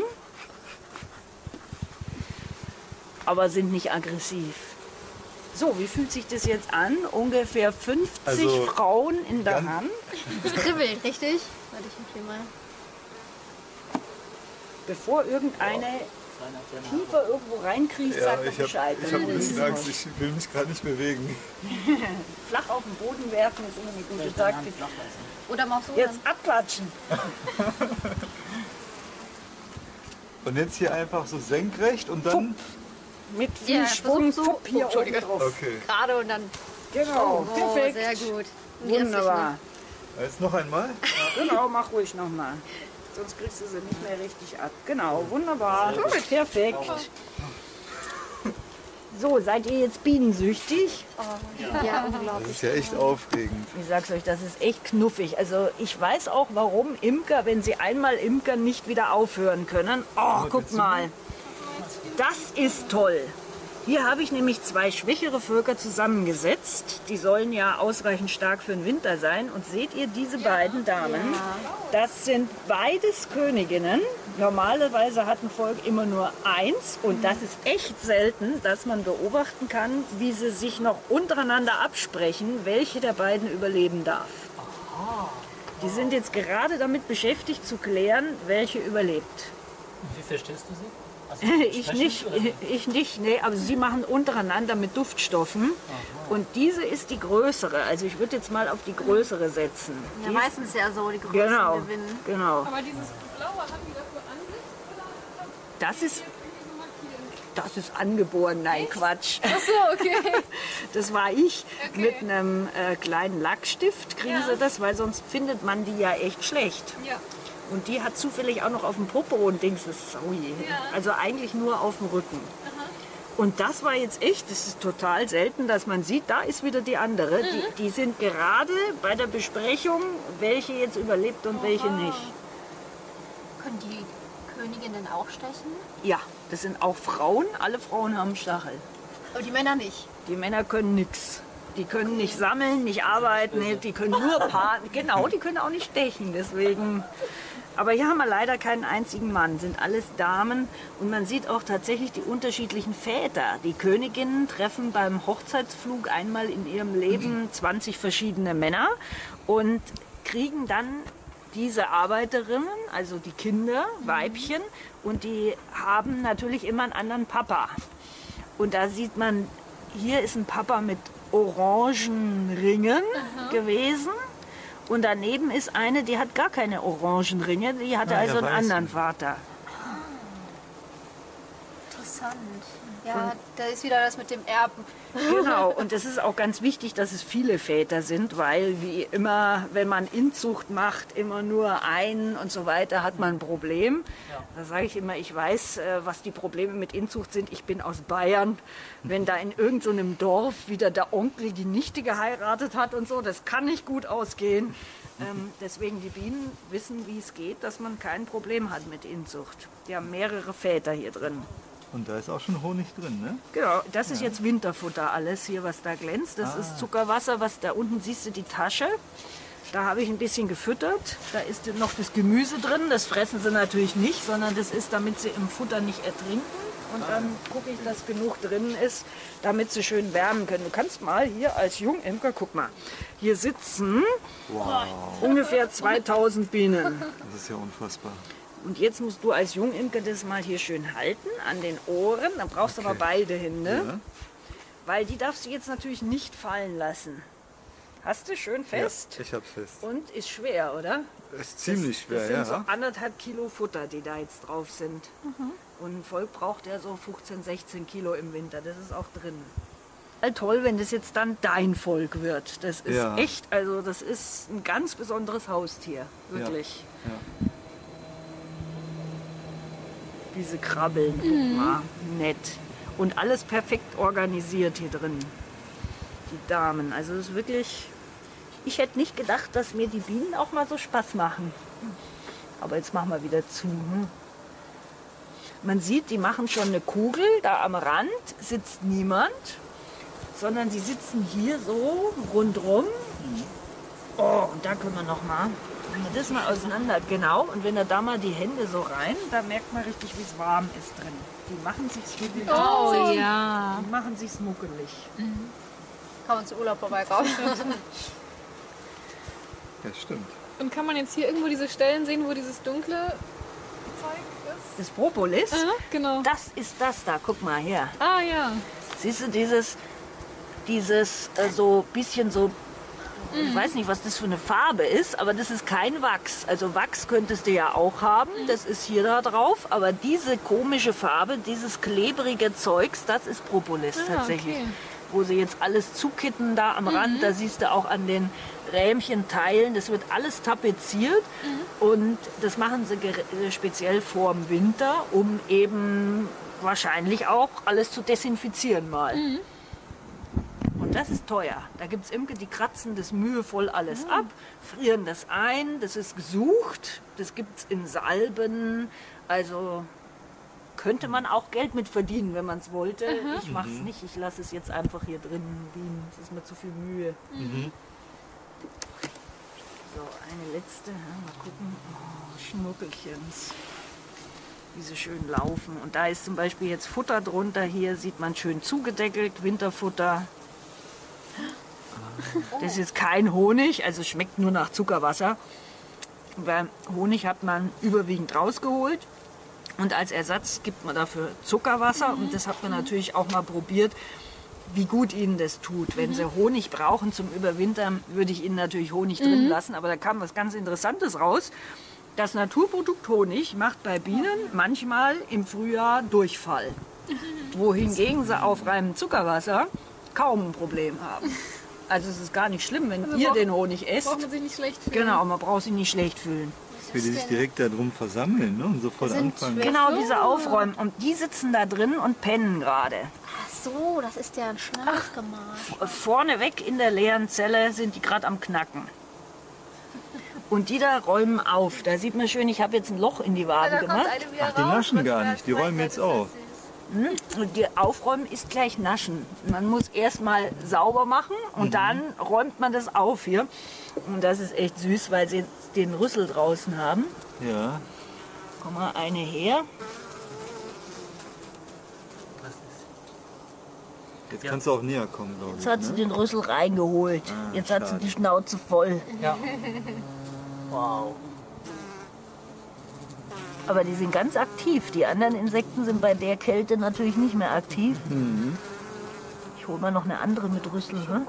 aber sind nicht aggressiv. So, wie fühlt sich das jetzt an? Ungefähr fünfzig also, Frauen in der Hand. Das kribbelt, richtig? Warte, ich mach mal. Bevor irgendeine ja. tiefer irgendwo reinkriecht, ja, sagt er Bescheid. Ich habe ein bisschen Angst, ich will mich gerade nicht bewegen. Flach auf den Boden werfen ist immer eine gute Taktik. Oder machst du jetzt abklatschen. Und jetzt hier einfach so senkrecht und dann... Mit viel ja, Schwung so hier oben drauf. Okay. Gerade und dann... Genau, oh, perfekt. Sehr gut. Wunderbar. Jetzt noch einmal. Genau, mach ruhig nochmal. Sonst kriegst du sie nicht mehr richtig ab. Genau, wunderbar. Gut, perfekt. So, seid ihr jetzt bienensüchtig? Oh, ja. Ja, unglaublich. Das ist ja echt aufregend. Ich sag's euch, das ist echt knuffig. Also ich weiß auch, warum Imker, wenn sie einmal imkern, nicht wieder aufhören können. Oh, guck mal. Das ist toll. Hier habe ich nämlich zwei schwächere Völker zusammengesetzt. Die sollen ja ausreichend stark für den Winter sein. Und seht ihr diese ja. beiden Damen? Ja. Das sind beides Königinnen. Normalerweise hat ein Volk immer nur eins. Und mhm. das ist echt selten, dass man beobachten kann, wie sie sich noch untereinander absprechen, welche der beiden überleben darf. Aha. Die sind jetzt gerade damit beschäftigt zu klären, welche überlebt. Und wie verstehst du sie? Also, ich nicht, ich nicht, nee, aber sie machen untereinander mit Duftstoffen. Aha. Und diese ist die größere, also ich würde jetzt mal auf die größere setzen. Ja, die meistens ist, ja so, die größeren genau, gewinnen. Genau. Aber dieses Blaue, haben die dafür Ansicht? Das ist, das ist angeboren, nein, echt? Quatsch. Ach so, okay. Das war ich, okay. Mit einem äh, kleinen Lackstift kriegen ja. sie das, weil sonst findet man die ja echt schlecht. Ja. Und die hat zufällig auch noch auf dem Popo und Dings, das ist ui, ja. also eigentlich nur auf dem Rücken. Aha. Und das war jetzt echt, das ist total selten, dass man sieht, da ist wieder die andere. Mhm. Die, die sind gerade bei der Besprechung, welche jetzt überlebt und Oha. Welche nicht. Können die Königinnen auch stechen? Ja, das sind auch Frauen, alle Frauen haben Stachel. Aber die Männer nicht? Die Männer können nichts. Die können nicht sammeln, nicht arbeiten, nee, die können nur paaren. Genau, die können auch nicht stechen, deswegen. Aber hier haben wir leider keinen einzigen Mann, sind alles Damen. Und man sieht auch tatsächlich die unterschiedlichen Väter. Die Königinnen treffen beim Hochzeitsflug einmal in ihrem Leben zwanzig verschiedene Männer und kriegen dann diese Arbeiterinnen, also die Kinder, Weibchen, und die haben natürlich immer einen anderen Papa. Und da sieht man, hier ist ein Papa mit Orangenringen Aha. gewesen. Und daneben ist eine, die hat gar keine Orangenringe, die hatte Nein, also einen anderen Vater. Interessant. Ja, und da ist wieder das mit dem Erben. Genau, und es ist auch ganz wichtig, dass es viele Väter sind, weil wie immer, wenn man Inzucht macht, immer nur einen und so weiter, hat man ein Problem. Ja. Da sage ich immer, ich weiß, was die Probleme mit Inzucht sind. Ich bin aus Bayern. Wenn da in irgendeinem Dorf wieder der Onkel die Nichte geheiratet hat und so, das kann nicht gut ausgehen. Ähm, deswegen die Bienen wissen, wie es geht, dass man kein Problem hat mit Inzucht. Die haben mehrere Väter hier drin. Und da ist auch schon Honig drin, ne? Genau, das ist ja. jetzt Winterfutter alles hier, was da glänzt. Das ah. ist Zuckerwasser, was da unten siehst du die Tasche. Da habe ich ein bisschen gefüttert. Da ist noch das Gemüse drin. Das fressen sie natürlich nicht, sondern das ist, damit sie im Futter nicht ertrinken. Und ah. dann gucke ich, dass genug drin ist, damit sie schön wärmen können. Du kannst mal hier als Jungimker, guck mal, hier sitzen wow. ungefähr zweitausend Bienen. Das ist ja unfassbar. Und jetzt musst du als Jungimker das mal hier schön halten, an den Ohren. Dann brauchst du okay. aber beide Hände, ja. weil die darfst du jetzt natürlich nicht fallen lassen. Hast du schön fest? Ja, ich hab's fest. Und ist schwer, oder? Ist ziemlich schwer, ja. Das sind ja. so anderthalb Kilo Futter, die da jetzt drauf sind. Mhm. Und ein Volk braucht ja so fünfzehn, sechzehn Kilo im Winter. Das ist auch drin. Toll, wenn das jetzt dann dein Volk wird. Das ist ja. echt, also das ist ein ganz besonderes Haustier, wirklich. Ja. Ja. Diese Krabbeln, guck mal, mhm. nett. Und alles perfekt organisiert hier drin, die Damen. Also das ist wirklich, ich hätte nicht gedacht, dass mir die Bienen auch mal so Spaß machen. Aber jetzt machen wir wieder zu. Man sieht, die machen schon eine Kugel, da am Rand sitzt niemand, sondern sie sitzen hier so rundrum. Oh, und da können wir noch mal. Wenn man das mal auseinander, genau, und wenn er da mal die Hände so rein, da merkt man richtig, wie es warm ist drin. Die machen sich's wirklich. Oh ja. Die machen sich's muckelig. Mhm. Kann man zu Urlaub vorbeikaufen. Das stimmt. Und kann man jetzt hier irgendwo diese Stellen sehen, wo dieses dunkle Zeug ist? Das Propolis? Aha, genau. Das ist das da, guck mal her. Ah ja. Siehst du dieses, dieses äh, so bisschen so, mhm. ich weiß nicht, was das für eine Farbe ist, aber das ist kein Wachs. Also Wachs könntest du ja auch haben, mhm. das ist hier da drauf, aber diese komische Farbe, dieses klebrige Zeugs, das ist Propolis ah, tatsächlich. Okay. Wo sie jetzt alles zukitten da am mhm. Rand, da siehst du auch an den Rähmchen teilen, das wird alles tapeziert mhm. und das machen sie speziell vorm Winter, um eben wahrscheinlich auch alles zu desinfizieren mal. Mhm. Und das ist teuer. Da gibt es Imker, die kratzen das mühevoll alles mhm. ab, frieren das ein, das ist gesucht, das gibt es in Salben, also könnte man auch Geld mit verdienen, wenn man es wollte. Mhm. Ich mache es nicht, ich lasse es jetzt einfach hier drin liegen, das ist mir zu viel Mühe. Mhm. So, eine letzte, mal gucken, oh, Schnuckelchens, wie sie schön laufen. Und da ist zum Beispiel jetzt Futter drunter, hier sieht man schön zugedeckelt, Winterfutter. Oh. Das ist jetzt kein Honig, also schmeckt nur nach Zuckerwasser. Weil Honig hat man überwiegend rausgeholt und als Ersatz gibt man dafür Zuckerwasser. Mhm. Und das hat man natürlich auch mal probiert, wie gut ihnen das tut. Wenn mhm. sie Honig brauchen zum Überwintern, würde ich ihnen natürlich Honig mhm. drin lassen. Aber da kam was ganz Interessantes raus. Das Naturprodukt Honig macht bei Bienen manchmal im Frühjahr Durchfall. Mhm. Wohingegen sie auf reinem Zuckerwasser kaum ein Problem haben. Also es ist gar nicht schlimm, wenn also ihr braucht, den Honig esst. Braucht man sich nicht schlecht fühlen. Genau, man braucht sich nicht schlecht fühlen. Für die sich direkt da drum versammeln, ne? Und sofort anfangen. Genau, diese aufräumen. Und die sitzen da drin und pennen gerade. Ach so, das ist ja ein Schnarch gemacht. Vorneweg in der leeren Zelle sind die gerade am Knacken. Und die da räumen auf. Da sieht man schön, ich habe jetzt ein Loch in die Wabe ja, gemacht. Ach, die naschen gar nicht, die räumen jetzt auf. Und die Aufräumen ist gleich Naschen. Man muss erst mal sauber machen und mhm. dann räumt man das auf hier. Und das ist echt süß, weil sie jetzt den Rüssel draußen haben. Ja. Komm mal eine her. Was ist? Jetzt ja. kannst du auch näher kommen, glaube ich. Jetzt hat sie ne? den Rüssel reingeholt. Ah, jetzt hat schade. sie die Schnauze voll. Ja. Wow. Aber die sind ganz aktiv. Die anderen Insekten sind bei der Kälte natürlich nicht mehr aktiv. Mhm. Ich hole mal noch eine andere mit Rüssel. Hm?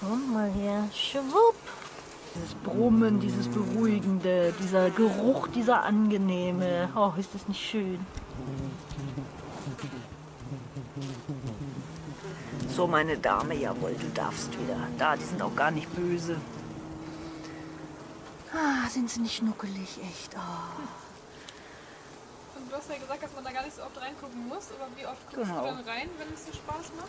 Komm mal her. Schwupp. Dieses Brummen, dieses Beruhigende, dieser Geruch, dieser angenehme. Oh, ist das nicht schön. So, meine Dame, jawohl, du darfst wieder. Da, die sind auch gar nicht böse. Ah, sind sie nicht schnuckelig, echt. Oh. Und du hast ja gesagt, dass man da gar nicht so oft reingucken muss, aber wie oft guckst genau. du dann rein, wenn es dir Spaß macht?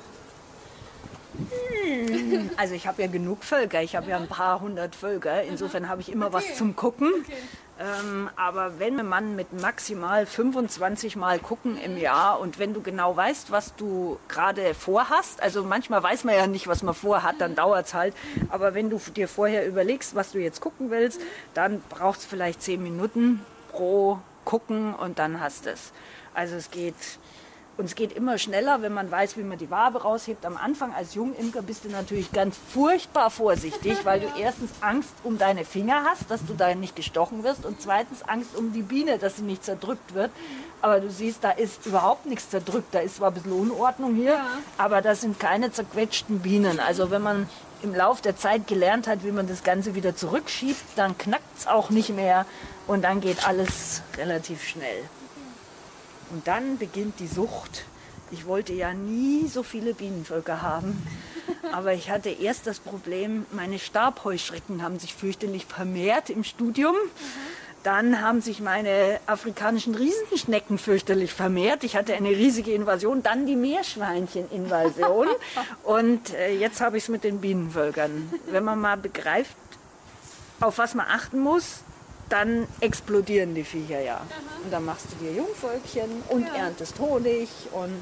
Hm. Also ich habe ja genug Völker, ich habe ja. ja ein paar hundert Völker, insofern habe ich immer okay. was zum Gucken. Okay. Ähm, aber wenn man mit maximal fünfundzwanzig Mal gucken im Jahr und wenn du genau weißt, was du gerade vorhast, also manchmal weiß man ja nicht, was man vorhat, dann dauert es halt, aber wenn du dir vorher überlegst, was du jetzt gucken willst, dann braucht es vielleicht zehn Minuten pro Gucken und dann hast du es. Also es geht... Und es geht immer schneller, wenn man weiß, wie man die Wabe raushebt. Am Anfang als Jungimker bist du natürlich ganz furchtbar vorsichtig, weil du erstens Angst um deine Finger hast, dass du da nicht gestochen wirst und zweitens Angst um die Biene, dass sie nicht zerdrückt wird. Aber du siehst, da ist überhaupt nichts zerdrückt. Da ist zwar ein bisschen Unordnung hier, ja. aber das sind keine zerquetschten Bienen. Also wenn man im Lauf der Zeit gelernt hat, wie man das Ganze wieder zurückschiebt, dann knackt es auch nicht mehr und dann geht alles relativ schnell. Und dann beginnt die Sucht. Ich wollte ja nie so viele Bienenvölker haben, aber ich hatte erst das Problem, meine Stabheuschrecken haben sich fürchterlich vermehrt im Studium. Dann haben sich meine afrikanischen Riesenschnecken fürchterlich vermehrt. Ich hatte eine riesige Invasion, dann die Meerschweinchen-Invasion. Und jetzt habe ich es mit den Bienenvölkern. Wenn man mal begreift, auf was man achten muss, dann explodieren die Viecher ja. Aha. Und dann machst du dir Jungvölkchen und ja. erntest Honig und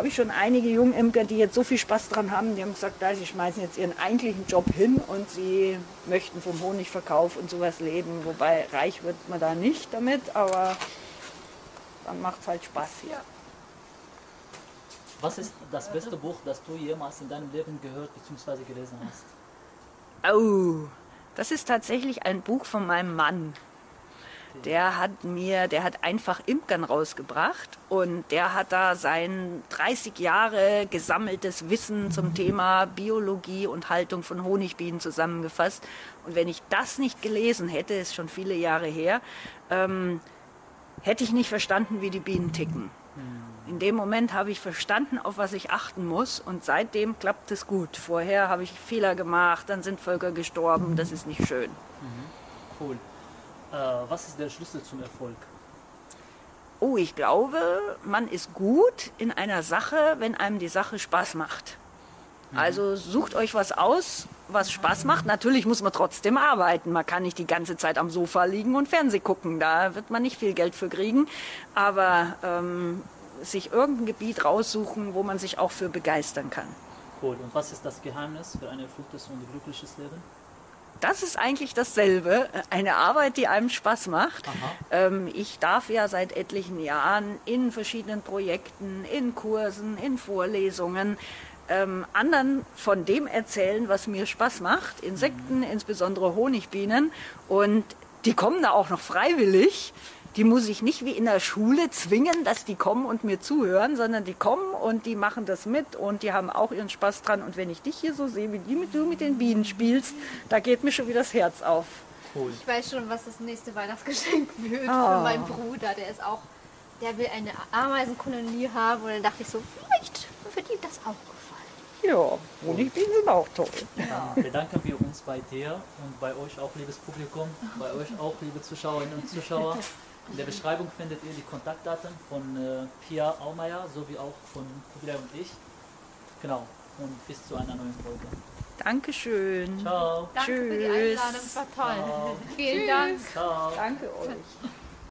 habe ich schon einige Jungimker, die jetzt so viel Spaß dran haben, die haben gesagt, da, sie schmeißen jetzt ihren eigentlichen Job hin und sie möchten vom Honigverkauf und sowas leben. Wobei reich wird man da nicht damit, aber dann macht es halt Spaß hier. Was ist das beste Buch, das du jemals in deinem Leben gehört bzw. gelesen hast? Oh, das ist tatsächlich ein Buch von meinem Mann. Der hat mir, der hat einfach Imkern rausgebracht und der hat da sein dreißig Jahre gesammeltes Wissen zum Thema Biologie und Haltung von Honigbienen zusammengefasst. Und wenn ich das nicht gelesen hätte, ist schon viele Jahre her, ähm, hätte ich nicht verstanden, wie die Bienen ticken. In dem Moment habe ich verstanden, auf was ich achten muss und seitdem klappt es gut. Vorher habe ich Fehler gemacht, dann sind Völker gestorben, das ist nicht schön. Cool. Was ist der Schlüssel zum Erfolg? Oh, ich glaube, man ist gut in einer Sache, wenn einem die Sache Spaß macht. Mhm. Also sucht euch was aus, was Spaß macht. Natürlich muss man trotzdem arbeiten. Man kann nicht die ganze Zeit am Sofa liegen und Fernsehen gucken. Da wird man nicht viel Geld für kriegen. Aber ähm, sich irgendein Gebiet raussuchen, wo man sich auch für begeistern kann. Cool. Und was ist das Geheimnis für ein erfülltes und glückliches Leben? Das ist eigentlich dasselbe, eine Arbeit, die einem Spaß macht. Ähm, ich darf ja seit etlichen Jahren in verschiedenen Projekten, in Kursen, in Vorlesungen ähm, anderen von dem erzählen, was mir Spaß macht. Insekten, mhm. insbesondere Honigbienen. Und die kommen da auch noch freiwillig. Die muss ich nicht wie in der Schule zwingen, dass die kommen und mir zuhören, sondern die kommen und die machen das mit und die haben auch ihren Spaß dran. Und wenn ich dich hier so sehe, wie du mit den Bienen spielst, da geht mir schon wieder das Herz auf. Cool. Ich weiß schon, was das nächste Weihnachtsgeschenk wird oh. für meinen Bruder. Der ist auch, der will eine Ameisenkolonie haben und dann dachte ich so, vielleicht wird ihm das auch gefallen. Ja, Honigbienen sind auch toll. Ja. Dann bedanken wir uns bei dir und bei euch auch, liebes Publikum, bei euch auch, liebe Zuschauerinnen und Zuschauer. In der Beschreibung findet ihr die Kontaktdaten von äh, Pia Aumeier sowie auch von Pia und ich. Genau. Und bis zu einer neuen Folge. Dankeschön. Ciao. Danke Tschüss. Für die Einladung. Es war toll. Ciao. Vielen Tschüss. Dank. Ciao. Danke euch.